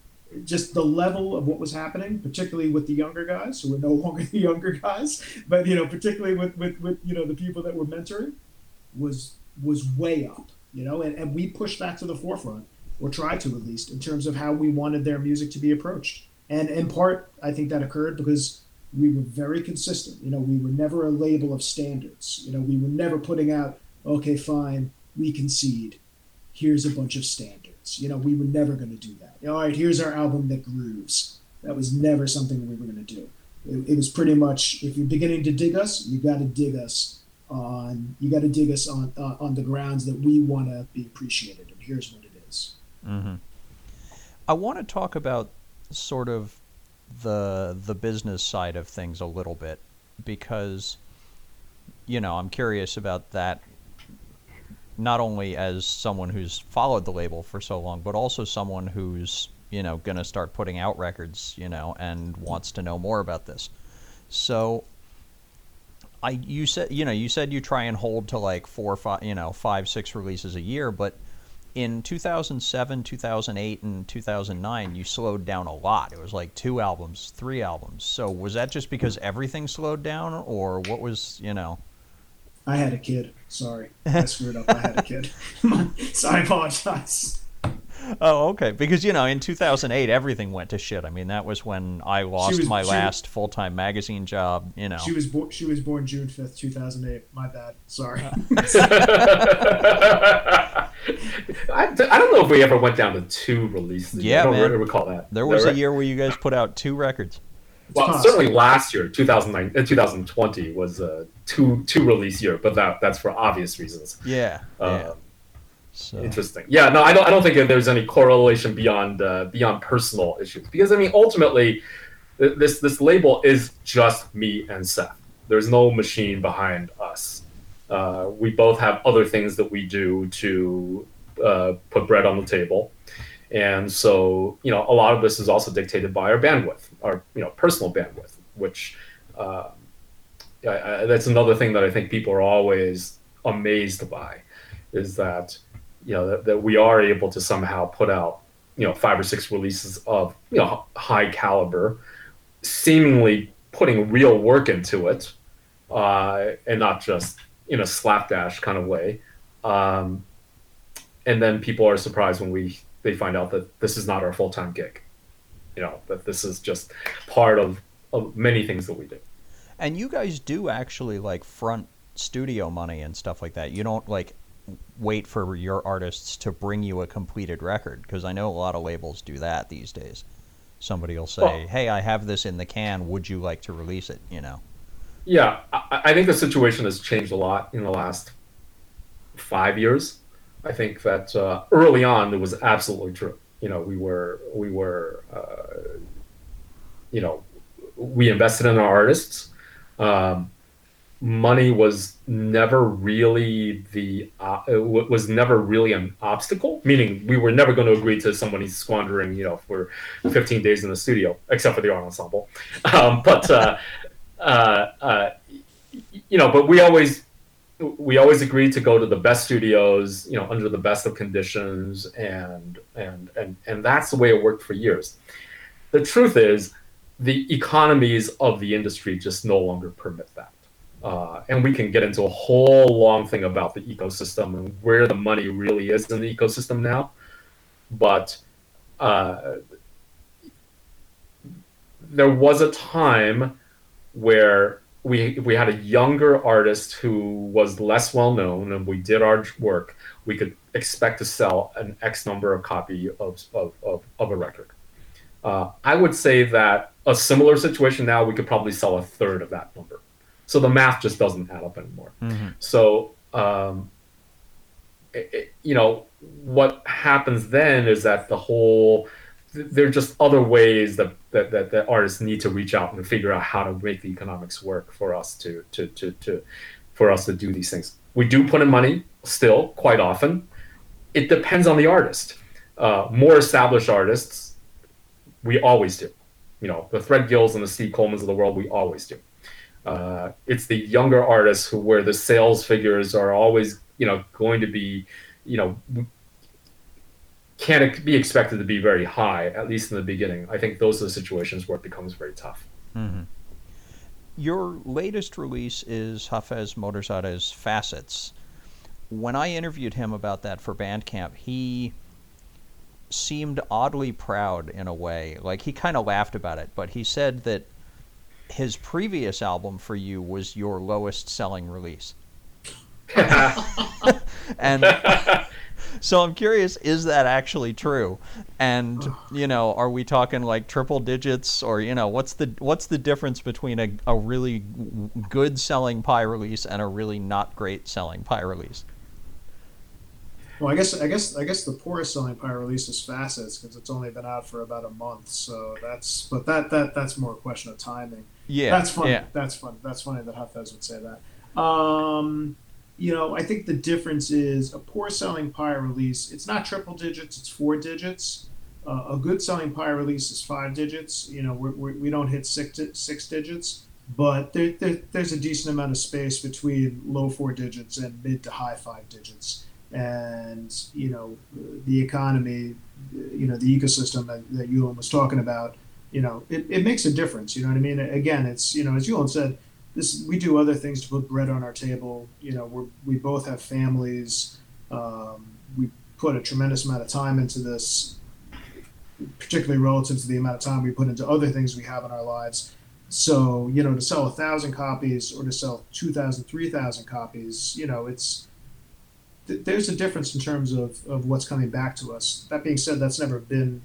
just the level of what was happening, particularly with the younger guys who were no longer the younger guys, but, you know, particularly with you know, the people that were mentoring was way up, you know, and we pushed that to the forefront, or tried to at least, in terms of how we wanted their music to be approached. And in part, I think that occurred because we were very consistent. You know, we were never a label of standards. You know, we were never putting out, okay, fine, we concede, here's a bunch of standards. You know, we were never going to do that. You know, all right, here's our album that grooves. That was never something we were going to do. It was pretty much, if you're beginning to dig us, you got to dig us on. You got to dig us on the grounds that we want to be appreciated, and here's what it is. Mm-hmm. I want to talk about sort of the business side of things a little bit, because, you know, I'm curious about that, not only as someone who's followed the label for so long, but also someone who's, you know, going to start putting out records, you know, and wants to know more about this. So you said you try and hold to like 4 or 5, you know, 5, 6 releases a year, but in 2007, 2008, and 2009, you slowed down a lot. It was like 2 albums, 3 albums. So was that just because everything slowed down, or what was, you know? I had a kid. Sorry. I screwed up. I had a kid. So I apologize. Oh, okay. Because, you know, in 2008, everything went to shit. I mean, that was when I lost my last full-time magazine job, you know. She was born June 5th, 2008. My bad. Sorry. I don't know if we ever went down to 2 releases. Yeah, I don't really recall that. There was a year where you guys put out 2 records. Well, certainly last year, 2009, 2020 was a 2 release year, but that's for obvious reasons. Yeah. So. Interesting. Yeah. No, I don't think that there's any correlation beyond personal issues, because I mean, ultimately, this label is just me and Seth. There's no machine behind us. We both have other things that we do to put bread on the table. And so, you know, a lot of this is also dictated by our bandwidth, our, you know, personal bandwidth, which that's another thing that I think people are always amazed by, is that, you know, that we are able to somehow put out, you know, 5 or 6 releases of, you know, high caliber, seemingly putting real work into it, and not just in a slapdash kind of way. And then people are surprised when they find out that this is not our full-time gig, you know, that this is just part of many things that we do. And you guys do actually like front studio money and stuff like that. You don't like wait for your artists to bring you a completed record, because I know a lot of labels do that these days. Somebody will say, well, hey, I have this in the can, would you like to release it, you know? Yeah, I think the situation has changed a lot in the last 5 years. I think that early on it was absolutely true. You know, we were you know, we invested in our artists. Money was never really an obstacle. Meaning, we were never going to agree to somebody squandering, you know, for 15 days in the studio, except for the Art Ensemble. you know, but we always agreed to go to the best studios, you know, under the best of conditions, and that's the way it worked for years. The truth is, the economies of the industry just no longer permit that. And we can get into a whole long thing about the ecosystem and where the money really is in the ecosystem now. But there was a time where we had a younger artist who was less well-known, and we did our work, we could expect to sell an X number of copy of a record. I would say that a similar situation now, we could probably sell a third of that number. So the math just doesn't add up anymore. Mm-hmm. So, you know, what happens then is that the whole, there are just other ways that artists need to reach out and figure out how to make the economics work for us to do these things. We do put in money still quite often. It depends on the artist. More established artists, we always do. You know, the Threadgills and the Steve Colemans of the world, we always do. It's the younger artists where the sales figures are always, you know, going to be, you know, can't be expected to be very high, at least in the beginning. I think those are the situations where it becomes very tough. Mm-hmm. Your latest release is Hafez Motorzada's Facets. When I interviewed him about that for Bandcamp, he seemed oddly proud in a way. Like, he kind of laughed about it, but he said that his previous album for you was your lowest selling release. And so I'm curious, is that actually true? And, you know, are we talking like triple digits, or, you know, what's the difference between a really good selling Pi release and a really not great selling Pi release? Well, I guess the poorest selling Pi release is Facets, because it's only been out for about a month. So that's more a question of timing. Yeah, that's funny. Yeah. That's funny that Hafez would say that. You know, I think the difference is a poor selling Pi release, it's not triple digits, it's four digits. A good selling Pi release is five digits. You know, we don't hit six digits, but there's a decent amount of space between low four digits and mid to high five digits. And, you know, the economy, you know, the ecosystem that Yuan was talking about, you know, it makes a difference. You know what I mean? Again, it's, you know, as Yuan said, we do other things to put bread on our table. You know, we both have families. We put a tremendous amount of time into this, particularly relative to the amount of time we put into other things we have in our lives. So, you know, to sell 1,000 copies or to sell 2,000, 3,000 copies, you know, it's, there's a difference in terms of what's coming back to us. That being said, that's never been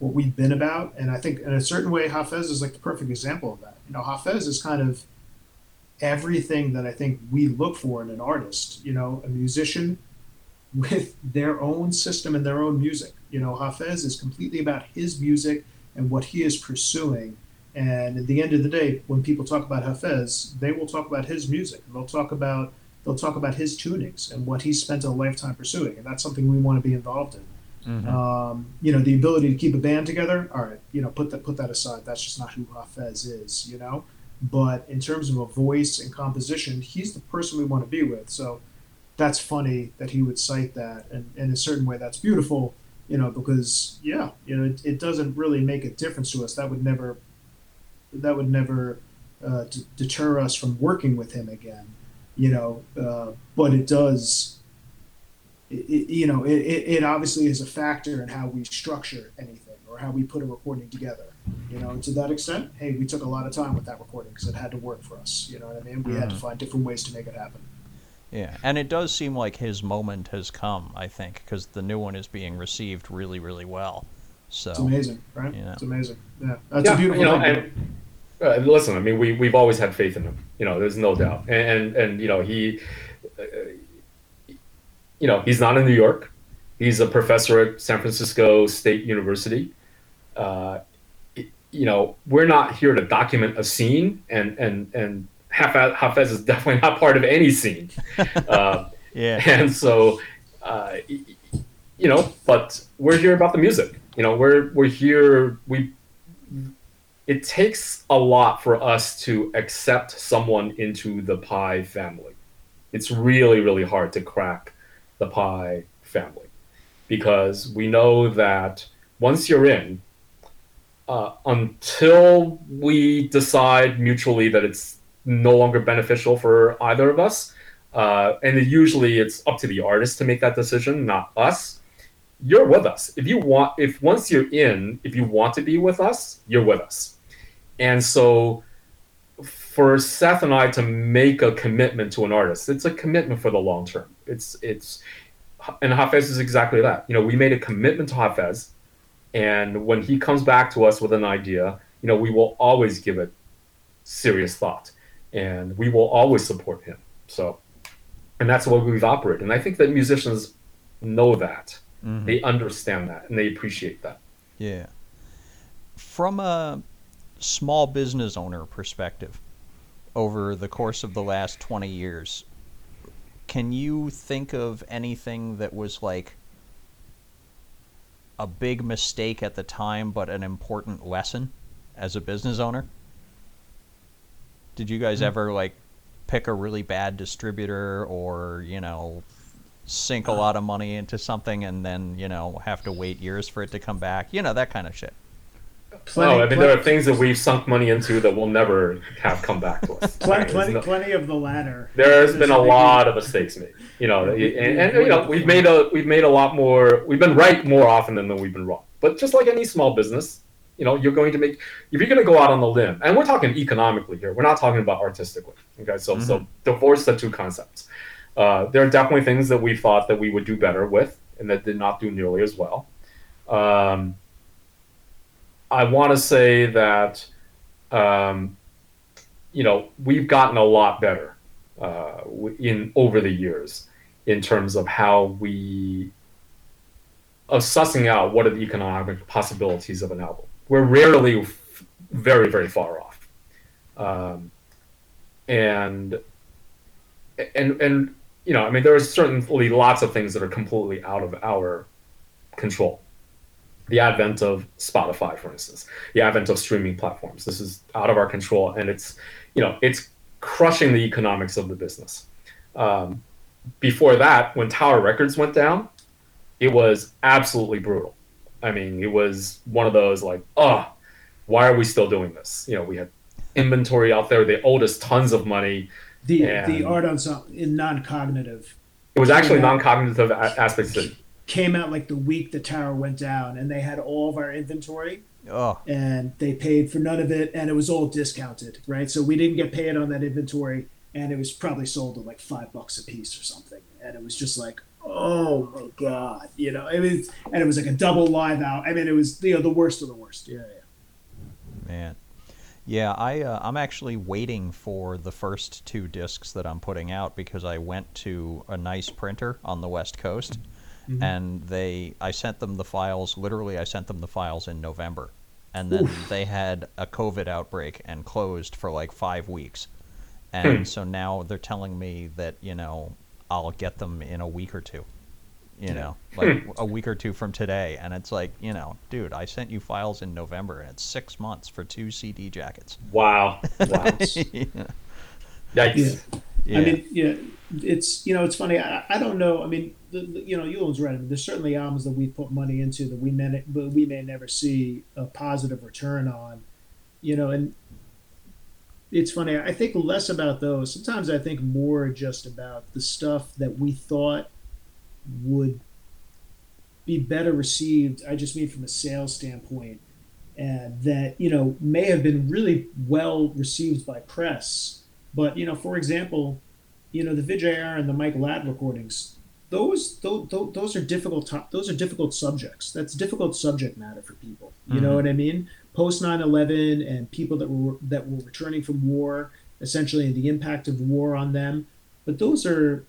what we've been about. And I think in a certain way, Hafez is like the perfect example of that. You know, Hafez is kind of everything that I think we look for in an artist, you know, a musician with their own system and their own music. You know, Hafez is completely about his music and what he is pursuing. And at the end of the day, when people talk about Hafez, they will talk about his music. They'll talk about his tunings and what he spent a lifetime pursuing. And that's something we want to be involved in. Mm-hmm. You know, the ability to keep a band together. All right, you know, put that aside. That's just not who Hafez is, you know. But in terms of a voice and composition, he's the person we want to be with. So that's funny that he would cite that. And in a certain way, that's beautiful, you know, because, yeah, you know, it doesn't really make a difference to us. That would never deter us from working with him again. You know, but it does, it obviously is a factor in how we structure anything or how we put a recording together, you know, and to that extent, hey, we took a lot of time with that recording because it had to work for us, you know what I mean? We had to find different ways to make it happen. Yeah, and it does seem like his moment has come, I think, because the new one is being received really, really well. So it's amazing, right? You know. It's amazing. Yeah, that's a beautiful thing. Listen, I mean, we've always had faith in him. You know, there's no doubt. And you know, he, you know, he's not in New York. He's a professor at San Francisco State University. You know, we're not here to document a scene, and Hafez is definitely not part of any scene. Yeah. And so, you know, but we're here about the music. You know, we're here. it takes a lot for us to accept someone into the Pi family. It's really, really hard to crack the Pi family because we know that once you're in, until we decide mutually that it's no longer beneficial for either of us, and usually it's up to the artist to make that decision, not us, you're with us. Once you're in, if you want to be with us, you're with us. And so for Seth and I to make a commitment to an artist, it's a commitment for the long term. And Hafez is exactly that. You know, we made a commitment to Hafez, and when he comes back to us with an idea, you know, we will always give it serious thought, and we will always support him. So, and that's the way we've operated. And I think that musicians know that. Mm-hmm. They understand that, and they appreciate that. Yeah. From a small business owner perspective, over the course of the last 20 years, can you think of anything that was like a big mistake at the time, but an important lesson as a business owner? Did you guys ever like pick a really bad distributor, or, you know, sink a lot of money into something and then, you know, have to wait years for it to come back? You know, that kind of shit. Plenty. There are things that we've sunk money into that will never have come back to us. Plenty of the latter. There's been a lot of mistakes made. You know, and you know, we've made a lot more. We've been right more often than we've been wrong. But just like any small business, you know, you're going to make, if you're going to go out on the limb, and we're talking economically here, we're not talking about artistically. Okay, so so divorce the two concepts. There are definitely things that we thought that we would do better with, and that did not do nearly as well. I want to say that, you know, we've gotten a lot better over the years in terms of how of sussing out what are the economic possibilities of an album. We're rarely very, very far off. And you know, I mean, there are certainly lots of things that are completely out of our control. The advent of Spotify, for instance, the advent of streaming platforms. This is out of our control, and it's, you know, it's crushing the economics of the business. Before that, when Tower Records went down, it was absolutely brutal. I mean, it was one of those like, oh, why are we still doing this? You know, we had inventory out there. They owed us tons of money. The Art Ensemble in Non-Cognitive. It was actually Non-Cognitive Aspects of the City. Came out like the week the tower went down, and they had all of our inventory, and they paid for none of it, and it was all discounted, right? So we didn't get paid on that inventory, and it was probably sold at like $5 a piece or something, and it was just like, oh my god, you know. I mean, and it was like a double live out. I mean, it was, you know, the worst of the worst. Yeah, yeah. Man. Yeah, I'm actually waiting for the first two discs that I'm putting out because I went to a nice printer on the West Coast, and I sent them the files, literally I sent them the files in November, and then they had a COVID outbreak and closed for like 5 weeks. And so now they're telling me that, you know, I'll get them in a week or two, you know, like a week or two from today. And it's like, you know, dude, I sent you files in November, and it's 6 months for 2 CD jackets. Wow. Yikes. Yeah. I mean, yeah, it's, you know, it's funny. I don't know. I mean, you know, Yulan's right. I mean, there's certainly albums that we put money into that we may never see a positive return on, you know. And it's funny. I think less about those. Sometimes I think more just about the stuff that we thought would be better received. I just mean from a sales standpoint, and that, you know, may have been really well received by press. But, you know, for example, you know, the Vijay Iyer and the Mike Ladd recordings, those are difficult subjects. That's difficult subject matter for people. You know what I mean? Post 9/11 and people that were returning from war, essentially, and the impact of war on them. But those are,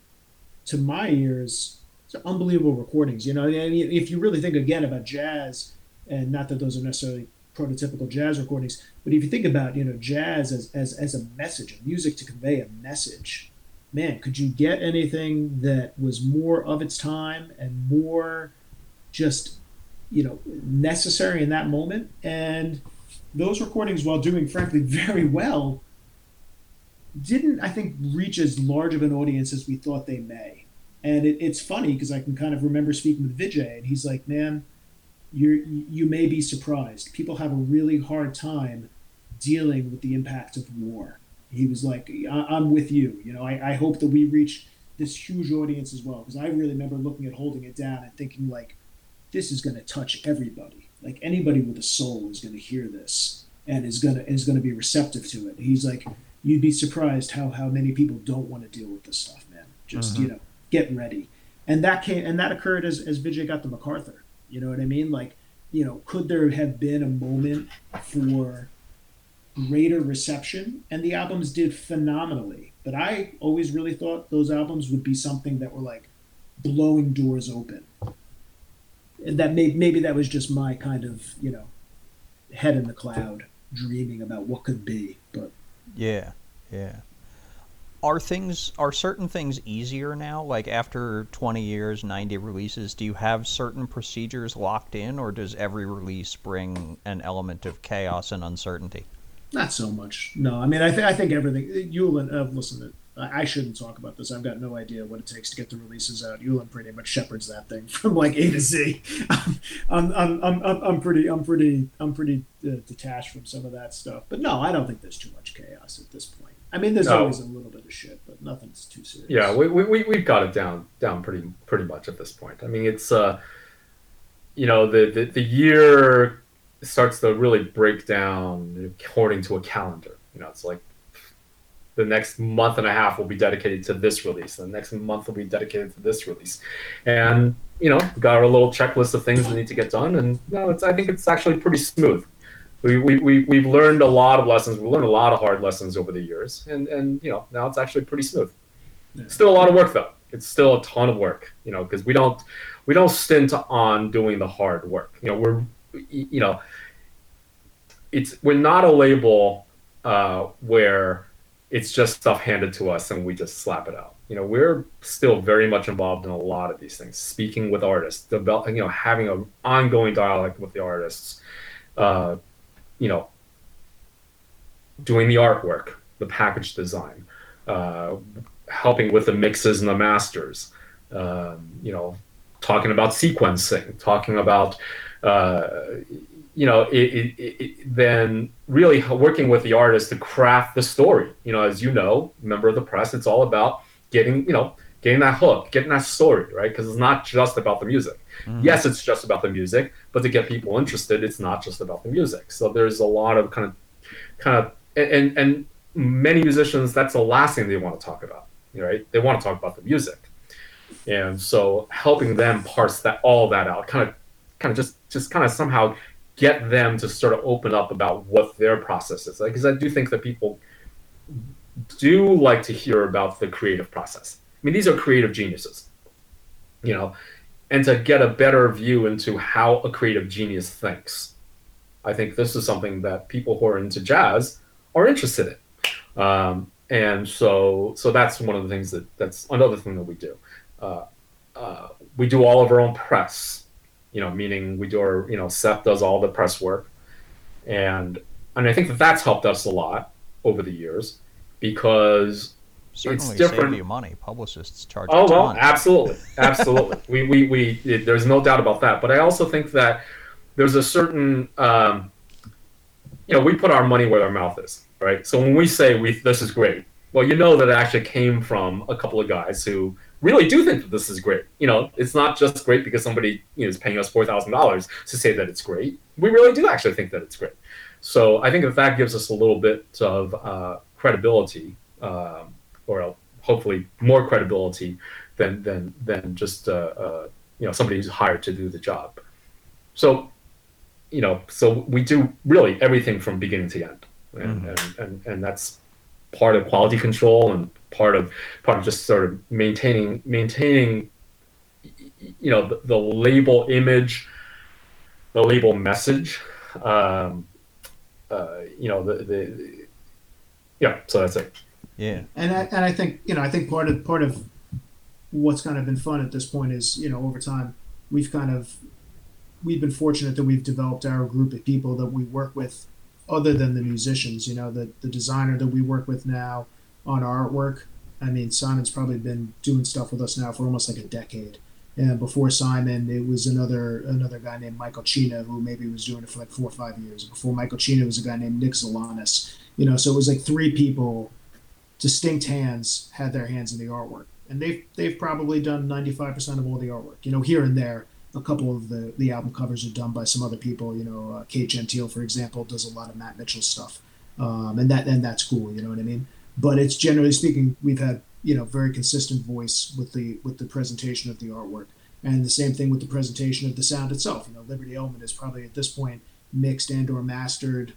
to my ears, unbelievable recordings. You know, I mean, if you really think again about jazz, and not that those are necessarily prototypical jazz recordings, but if you think about, you know, jazz as a message, music to convey a message, man, could you get anything that was more of its time and more just, you know, necessary in that moment? And those recordings, while doing frankly very well, didn't, I think, reach as large of an audience as we thought they may. And it's funny because I can kind of remember speaking with Vijay, and he's like, man, you may be surprised. People have a really hard time dealing with the impact of war. He was like, I'm with you. You know, I hope that we reach this huge audience as well, because I really remember looking at Holding It Down and thinking, like, this is going to touch everybody. Like, anybody with a soul is going to hear this and is going to be receptive to it. He's like, you'd be surprised how many people don't want to deal with this stuff, man. Just, you know, get ready. And that occurred as Vijay got the MacArthur. You know what I mean? Like, you know, could there have been a moment for greater reception? And the albums did phenomenally. But I always really thought those albums would be something that were like blowing doors open. And that maybe that was just my kind of, you know, head in the cloud dreaming about what could be. But yeah. Are certain things easier now? Like, after 20 years, 90 releases, do you have certain procedures locked in, or does every release bring an element of chaos and uncertainty? Not so much. No, I mean, I think everything. Yulin, listen, I shouldn't talk about this. I've got no idea what it takes to get the releases out. Yulin pretty much shepherds that thing from like A to Z. I'm pretty detached from some of that stuff. But no, I don't think there's too much chaos at this point. I mean, there's always a little bit of shit, but nothing's too serious. Yeah, we've got it down pretty much at this point. I mean, it's you know, the year starts to really break down according to a calendar. You know, it's like the next month and a half will be dedicated to this release. The next month will be dedicated to this release. And, you know, we've got our little checklist of things that need to get done. And no, I think it's actually pretty smooth. We've learned a lot of lessons. We've learned a lot of hard lessons over the years. And you know, now it's actually pretty smooth. Yeah. Still a lot of work, though. It's still a ton of work, you know, because we don't stint on doing the hard work. You know, we're not a label where it's just stuff handed to us and we just slap it out. You know, we're still very much involved in a lot of these things, speaking with artists, developing, you know, having an ongoing dialogue with the artists, you know, doing the artwork, the package design, helping with the mixes and the masters, you know, talking about sequencing, talking about, you know, then really working with the artist to craft the story. You know, as you know, member of the press, it's all about getting that hook, getting that story, right? Because it's not just about the music. Mm-hmm. Yes, it's just about the music, but to get people interested, it's not just about the music. So there's a lot of kind of, and many musicians, that's the last thing they want to talk about, right? They want to talk about the music. And so helping them parse that all that out, kind of somehow get them to sort of open up about what their process is like, because I do think that people do like to hear about the creative process. I mean, these are creative geniuses, you know, and to get a better view into how a creative genius thinks. I think this is something that people who are into jazz are interested in. And so that's one of the things that's another thing that we do. We do all of our own press, you know, meaning we do our, you know, Seth does all the press work. And I think that's helped us a lot over the years, because certainly it's different. Save you money. Publicists charge a ton. Oh, well, absolutely. There's no doubt about that. But I also think that there's a certain, you know, we put our money where our mouth is, right? So when we say this is great, well, you know that it actually came from a couple of guys who really do think that this is great. You know, it's not just great because somebody, you know, is paying us $4,000 to say that it's great. We really do actually think that it's great. So I think that gives us a little bit of credibility, or hopefully more credibility than just you know, somebody who's hired to do the job. So, you know, so we do really everything from beginning to end, and that's part of quality control and part of just sort of maintaining, you know, the label image, the label message, you know, the yeah. So that's it. Yeah. And I think, you know, I think part of what's kind of been fun at this point is, you know, over time we've been fortunate that we've developed our group of people that we work with other than the musicians. You know, the designer that we work with now on our artwork, I mean, Simon's probably been doing stuff with us now for almost like a decade. And before Simon, it was another guy named Michael Cina, who maybe was doing it for like 4 or 5 years. Before Michael Cina was a guy named Nick Zalanis. You know, so it was like three people, distinct hands, had their hands in the artwork. And they've probably done 95% of all the artwork. You know, here and there, a couple of the album covers are done by some other people. You know, Kate Gentile, for example, does a lot of Matt Mitchell stuff. And that's cool, you know what I mean? But it's generally speaking, we've had, you know, very consistent voice with the presentation of the artwork. And the same thing with the presentation of the sound itself. You know, Liberty Element is probably at this point mixed and or mastered,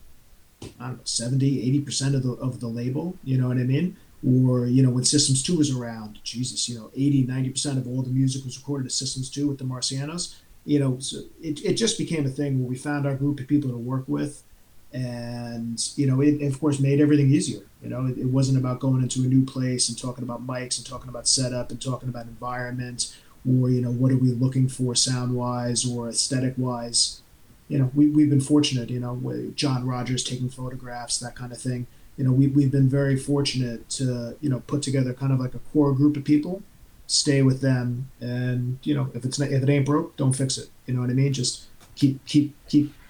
I don't know, 70, 80% of the label, you know what I mean? Or, you know, when Systems 2 was around, Jesus, you know, 80, 90% of all the music was recorded at Systems 2 with the Marcianos. You know, so it just became a thing where we found our group of people to work with. And, you know, it, of course, made everything easier. You know, it wasn't about going into a new place and talking about mics and talking about setup and talking about environment or, you know, what are we looking for sound-wise or aesthetic-wise. You know, we've been fortunate, you know, with John Rogers taking photographs, that kind of thing. You know, we've been very fortunate to, you know, put together kind of like a core group of people, stay with them, and, you know, if it ain't broke, don't fix it. You know what I mean? Just keep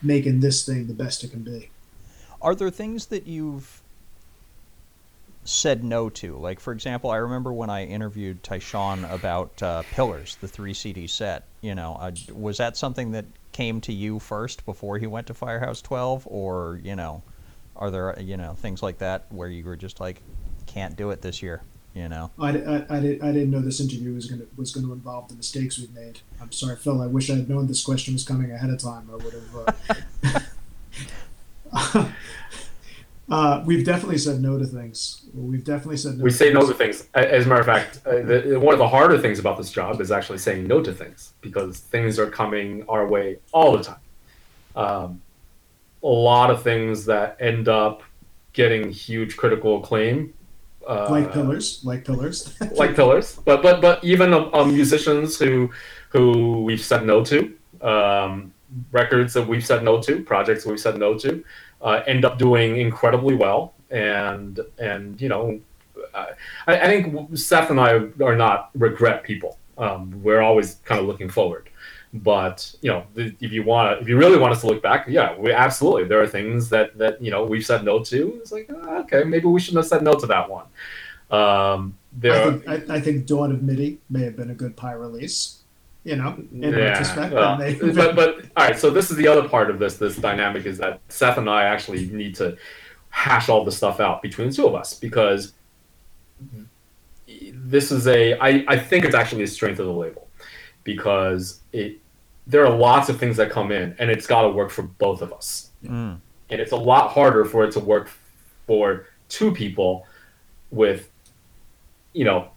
making this thing the best it can be. Are there things that you've said no to? Like, for example, I remember when I interviewed Tyshawn about Pillars, the 3-CD set. You know, was that something that came to you first before he went to Firehouse 12? Or, you know, are there, you know, things like that where you were just like, can't do it this year, you know? I didn't know this interview was going to involve the mistakes we've made. I'm sorry, Phil. I wish I had known this question was coming ahead of time. I would have... we've definitely said no to things. We say no to things. As a matter of fact, one of the harder things about this job is actually saying no to things, because things are coming our way all the time. A lot of things that end up getting huge critical acclaim. Like Pillars. Like Pillars. But even musicians who we've said no to, records that we've said no to, projects we've said no to, end up doing incredibly well. And you know, I think Seth and I are not regret people. We're always kind of looking forward. But, you know, if you really want us to look back, yeah, we absolutely. There are things that you know, we've said no to. It's like, okay, maybe we shouldn't have said no to that one. I think Dawn of MIDI may have been a good Pi release. You know, in retrospect. Well, but all right. So this is the other part of this dynamic, is that Seth and I actually need to hash all the stuff out between the two of us, because this is I think it's actually a strength of the label. Because there are lots of things that come in, and it's got to work for both of us. Mm. And it's a lot harder for it to work for two people with, you know,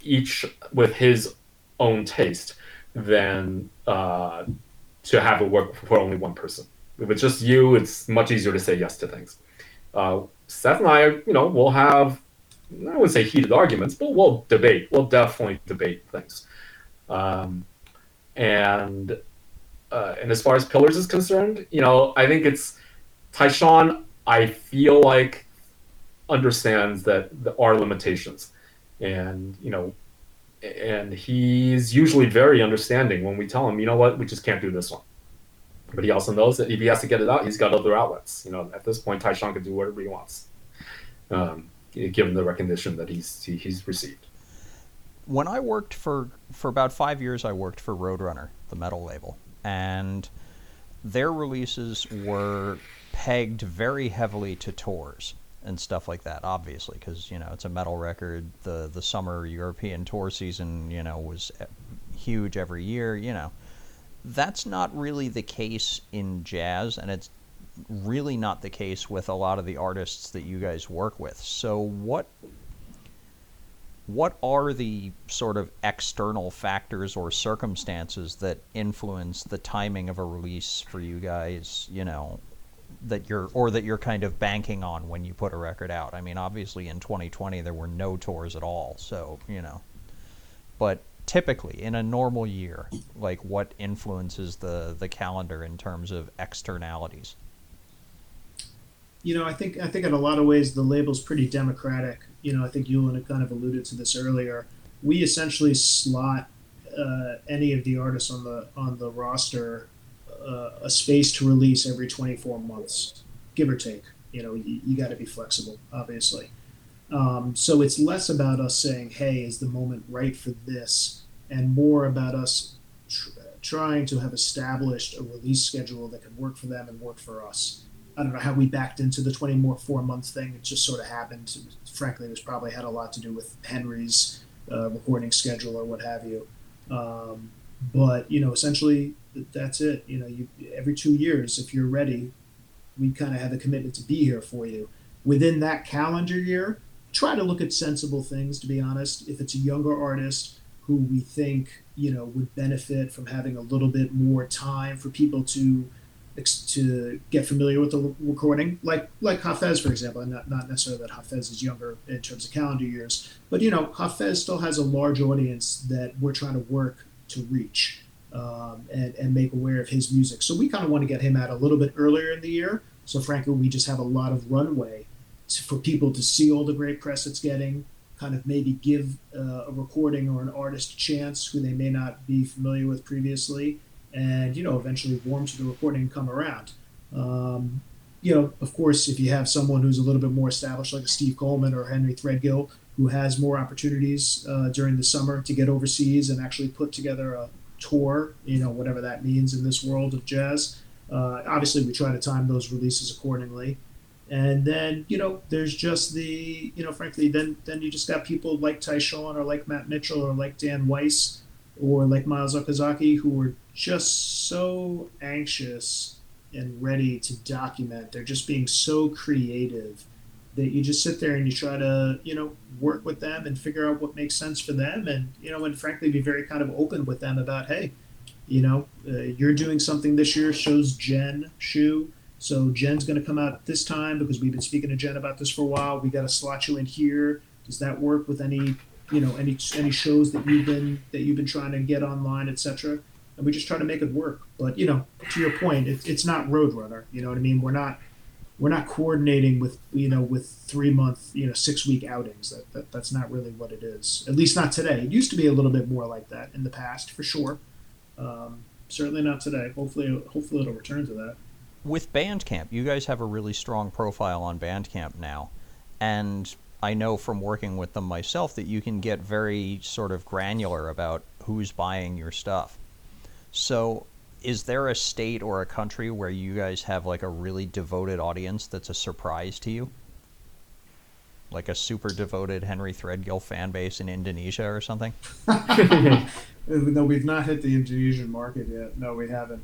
each with his own taste than to have it work for only one person. If it's just you, it's much easier to say yes to things. Seth and I, you know, we'll have, I wouldn't say heated arguments, but we'll debate. We'll definitely debate things. And as far as Pillars is concerned, you know, I think it's Tyshawn, I feel like, understands that there are limitations, and, you know, and he's usually very understanding when we tell him, you know what, we just can't do this one. But he also knows that if he has to get it out, he's got other outlets. You know, at this point, Tyshawn can do whatever he wants, given the recognition that he's received. When I worked for about 5 years, I worked for Roadrunner, the metal label, and their releases were pegged very heavily to tours and stuff like that, obviously, because, you know, it's a metal record. The summer European tour season, you know, was huge every year, you know. That's not really the case in jazz, and it's really not the case with a lot of the artists that you guys work with. So what are the sort of external factors or circumstances that influence the timing of a release for you guys, you know, that you're kind of banking on when you put a record out? I mean, obviously in 2020 there were no tours at all, so, you know, but typically in a normal year, like, what influences the calendar in terms of externalities? you know, I think in a lot of ways the label's pretty democratic. You know, I think Yulin kind of alluded to this earlier. We essentially slot any of the artists on the roster a space to release every 24 months, give or take. You know, you got to be flexible, obviously. So it's less about us saying, hey, is the moment right for this, and more about us trying to have established a release schedule that can work for them and work for us. I don't know how we backed into the 24-month thing. It just sort of happened. Frankly, it was probably had a lot to do with Henry's recording schedule or what have you. But, you know, essentially that's it. You know, every 2 years, if you're ready, we kind of have a commitment to be here for you. Within that calendar year, try to look at sensible things, to be honest. If it's a younger artist who we think, you know, would benefit from having a little bit more time for people to get familiar with the recording, like Hafez, for example, and not necessarily that Hafez is younger in terms of calendar years, but, you know, Hafez still has a large audience that we're trying to work to reach and make aware of his music. So we kind of want to get him out a little bit earlier in the year. So frankly, we just have a lot of runway for people to see all the great press it's getting, kind of maybe give a recording or an artist a chance who they may not be familiar with previously, and, you know, eventually warm to the recording and come around. You know, of course, if you have someone who's a little bit more established, like a Steve Coleman or Henry Threadgill, who has more opportunities during the summer to get overseas and actually put together a tour, you know, whatever that means in this world of jazz. Obviously, we try to time those releases accordingly. And then, you know, there's just the, you know, frankly, then you just got people like Tyshawn or like Matt Mitchell or like Dan Weiss or like Miles Okazaki, who are just so anxious and ready to document. They're just being so creative that you just sit there and you try to, you know, work with them and figure out what makes sense for them. And, you know, and frankly, be very kind of open with them about, hey, you know, you're doing something this year, shows Jen Shyu. So Jen's going to come out this time because we've been speaking to Jen about this for a while. We got to slot you in here. Does that work with any, you know, any shows that you've been trying to get online, etc.? And we just try to make it work. But, you know, to your point, it's not Roadrunner. You know what I mean? We're not coordinating with, you know, with 3-month, you know, 6-week outings. That's not really what it is. At least not today. It used to be a little bit more like that in the past, for sure. Certainly not today. Hopefully it'll return to that. With Bandcamp, you guys have a really strong profile on Bandcamp now, and I know from working with them myself that you can get very sort of granular about who's buying your stuff. So is there a state or a country where you guys have like a really devoted audience that's a surprise to you? Like a super devoted Henry Threadgill fan base in Indonesia or something? No, we've not hit the Indonesian market yet. No, we haven't.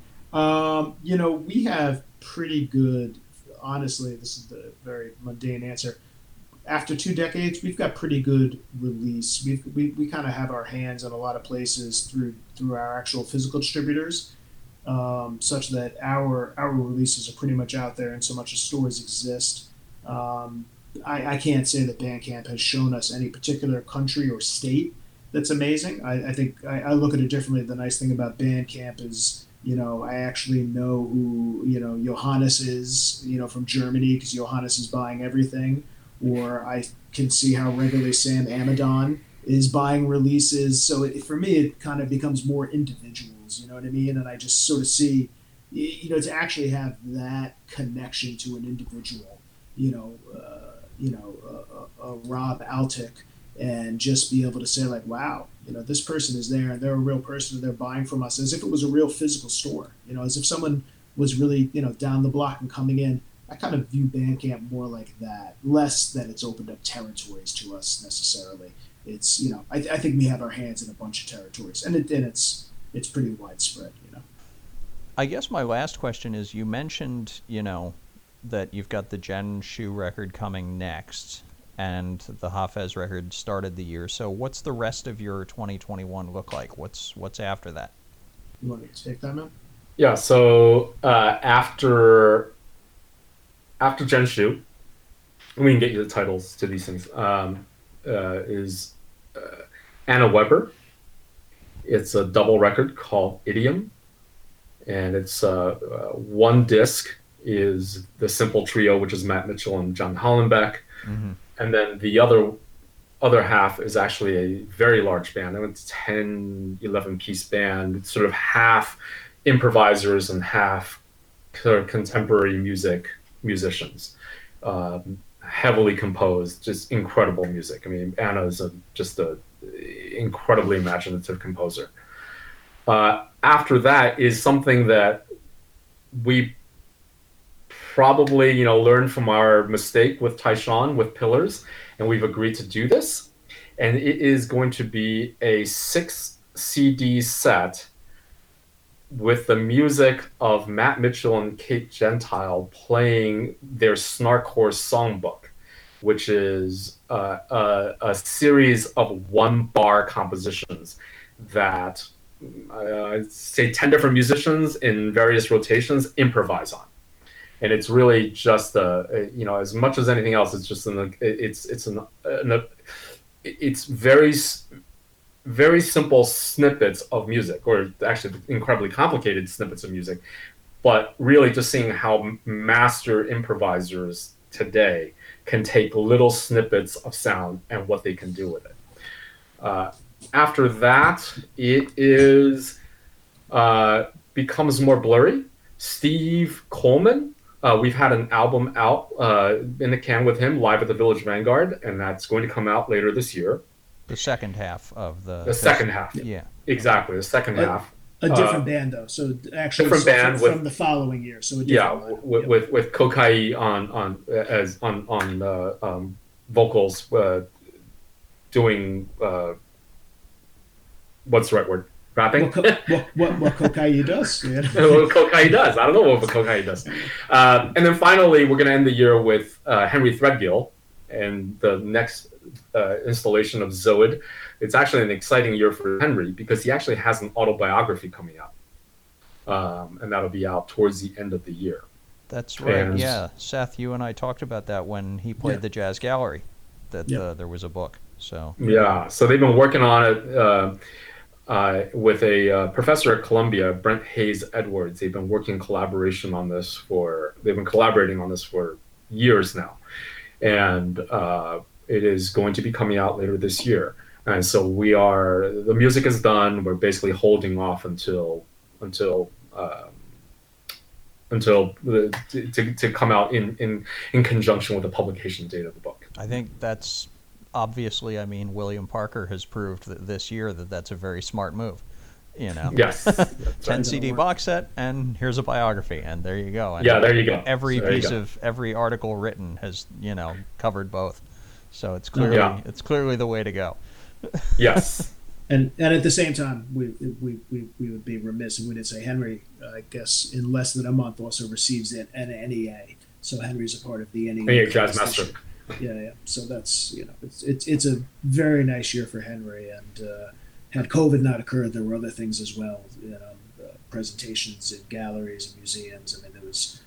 You know, we have pretty good, honestly, this is the very mundane answer. After 2 decades, we've got pretty good release. We kind of have our hands on a lot of places through our actual physical distributors, such that our releases are pretty much out there and so much as stores exist. I can't say that Bandcamp has shown us any particular country or state that's amazing. I think I look at it differently. The nice thing about Bandcamp is, you know, I actually know who, you know, Johannes is, you know, from Germany, because Johannes is buying everything. Or I can see how regularly Sam Amidon is buying releases. So for me, it kind of becomes more individuals, you know what I mean? And I just sort of see, you know, to actually have that connection to an individual, you know, Rob Altick, and just be able to say, like, wow, you know, this person is there and they're a real person and they're buying from us as if it was a real physical store, you know, as if someone was really, you know, down the block and coming in. I kind of view Bandcamp more like that, less that it's opened up territories to us necessarily. It's, you know, I think we have our hands in a bunch of territories, and it's pretty widespread, you know. I guess my last question is, you mentioned, you know, that you've got the Jen Shyu record coming next, and the Hafez record started the year. So what's the rest of your 2021 look like? What's after that? You want me to take that, man? Yeah, so after Jen Shyu, we can get you the titles to these things, is Anna Weber. It's a double record called Idiom, and it's 1 disc is the simple trio, which is Matt Mitchell and John Hollenbeck. Mm-hmm. And then the other half is actually a very large band. I mean, it's 10, 11-piece band. It's sort of half improvisers and half sort of contemporary musicians. Heavily composed, just incredible music. I mean, Anna is just an incredibly imaginative composer. After that is something that we probably, learned from our mistake with Tyshawn, with Pillars, and we've agreed to do this. And it is going to be a 6-CD set with the music of Matt Mitchell and Kate Gentile playing their Snark Horse Songbook, which is a series of one-bar compositions that, say, 10 different musicians in various rotations improvise on. And it's really just as much as anything else, it's just it's very, very simple snippets of music, or actually incredibly complicated snippets of music, but really just seeing how master improvisers today can take little snippets of sound and what they can do with it. After that, it is becomes more blurry. Steve Coleman. We've had an album out in the can with him, Live at the Village Vanguard, and that's going to come out later this year. The second half of the... The second half. Yeah. Exactly, the second half. A different band, though. So actually different band from the following year. So a different one. With Kokai on vocals, doing... what's the right word? Rapping? What Kokai does. Yeah. What Kokai does. I don't know what Kokai does. And then finally, we're going to end the year with Henry Threadgill and the next installation of Zoid. It's actually an exciting year for Henry because he actually has an autobiography coming out. And that'll be out towards the end of the year. That's right. And, yeah. Seth, you and I talked about that when he played the Jazz Gallery, that there was a book. So yeah. So they've been working on it. With a professor at Columbia, Brent Hayes Edwards. They've been collaborating on this for years now. And it is going to be coming out later this year. And so the music is done. We're basically holding off until to come out in conjunction with the publication date of the book. I think that's... Obviously, I mean, William Parker has proved that this year that that's a very smart move. Yes. 10 CD box set, and here's a biography, and there you go. And there you go. Every piece of every article written has, covered both. So it's clearly the way to go. Yes. And at the same time, we would be remiss if we didn't say Henry, I guess, in less than a month also receives an NEA. So Henry's a part of the NEA Jazz Master. Yeah. So that's it's a very nice year for Henry, and had COVID not occurred, there were other things as well. Presentations in galleries and museums. I mean, there was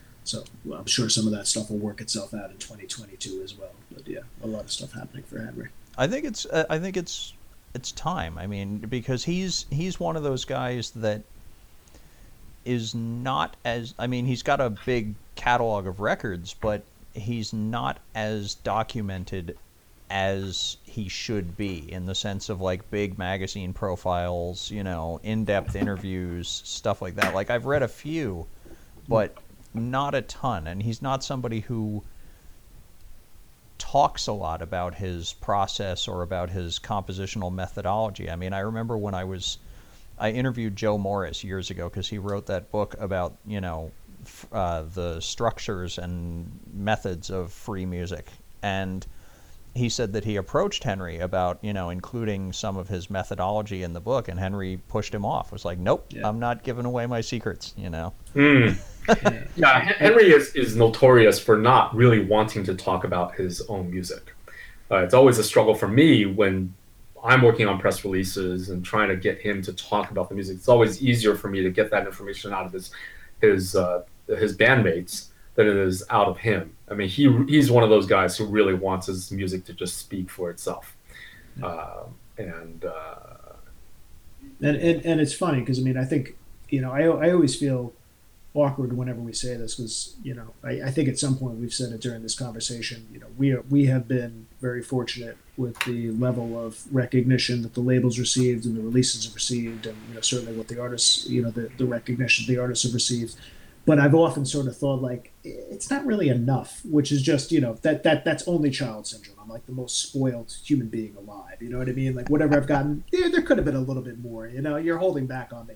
I'm sure some of that stuff will work itself out in 2022 as well. But yeah, a lot of stuff happening for Henry. I think it's time. I mean, because he's one of those guys that is not as he's got a big catalog of records, but he's not as documented as he should be in the sense of like big magazine profiles, in-depth interviews, stuff like that. Like I've read a few, but not a ton. And he's not somebody who talks a lot about his process or about his compositional methodology. I mean, I remember when I interviewed Joe Morris years ago because he wrote that book about, the structures and methods of free music, and he said that he approached Henry about including some of his methodology in the book, and Henry pushed him off, was like, nope, I'm not giving away my secrets. Henry is notorious for not really wanting to talk about his own music. It's always a struggle for me when I'm working on press releases and trying to get him to talk about the music. It's always easier for me to get that information out of his bandmates than it is out of him. I mean, he's one of those guys who really wants his music to just speak for itself. And it's funny because I think I always feel awkward whenever we say this, because, you know, I think at some point we've said it during this conversation, you know, we have been very fortunate with the level of recognition that the labels received and the releases have received, and, you know, certainly what the artists, you know, the recognition the artists have received. But I've often sort of thought, like, it's not really enough, which is just, you know, that's only child syndrome. I'm like the most spoiled human being alive. You know what I mean? Like, whatever I've gotten, there could have been a little bit more. You know, you're holding back on me.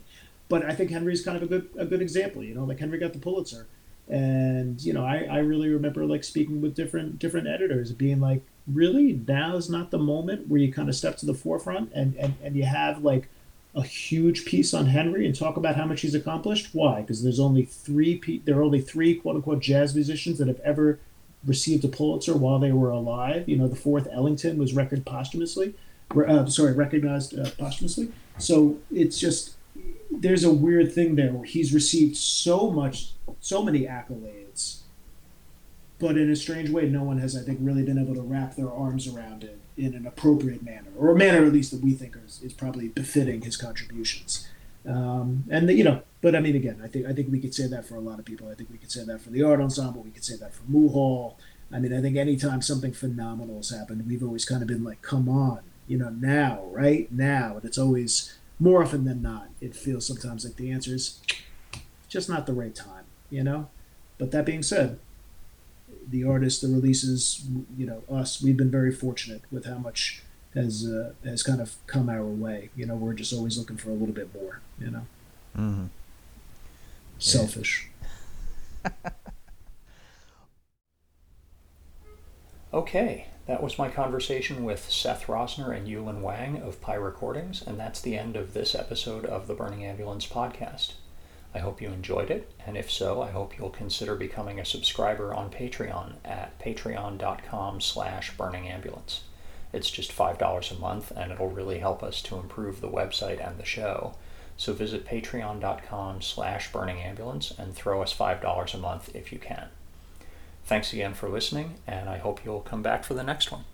But I think Henry's kind of a good example. You know, like, Henry got the Pulitzer, and, you know, I really remember, like, speaking with different editors, being like, really, now's not the moment where you kind of step to the forefront and you have, like, a huge piece on Henry and talk about how much he's accomplished. Why? Because there are only three quote unquote jazz musicians that have ever received a Pulitzer while they were alive. You know, the fourth, Ellington, was recognized posthumously. So it's just, there's a weird thing there where he's received so many accolades, but in a strange way, no one has, I think, really been able to wrap their arms around it in an appropriate manner, or a manner at least that we think is probably befitting his contributions. But I mean, again, I think we could say that for a lot of people. I think we could say that for the Art Ensemble. We could say that for Muhal. I mean, I think anytime something phenomenal has happened, we've always kind of been like, come on, you know, now, right now. And it's always, more often than not, it feels sometimes like the answer is just not the right time, you know? But that being said, the artists, the releases, you know, us, we've been very fortunate with how much has kind of come our way. You know, we're just always looking for a little bit more, you know. Mm-hmm. Selfish. Yeah. Okay, that was my conversation with Seth Rosner and Yuan Wang of Pi Recordings, and that's the end of this episode of the Burning Ambulance podcast. I hope you enjoyed it, and if so, I hope you'll consider becoming a subscriber on Patreon at patreon.com/burningambulance. It's just $5 a month, and it'll really help us to improve the website and the show. So visit patreon.com/burningambulance and throw us $5 a month if you can. Thanks again for listening, and I hope you'll come back for the next one.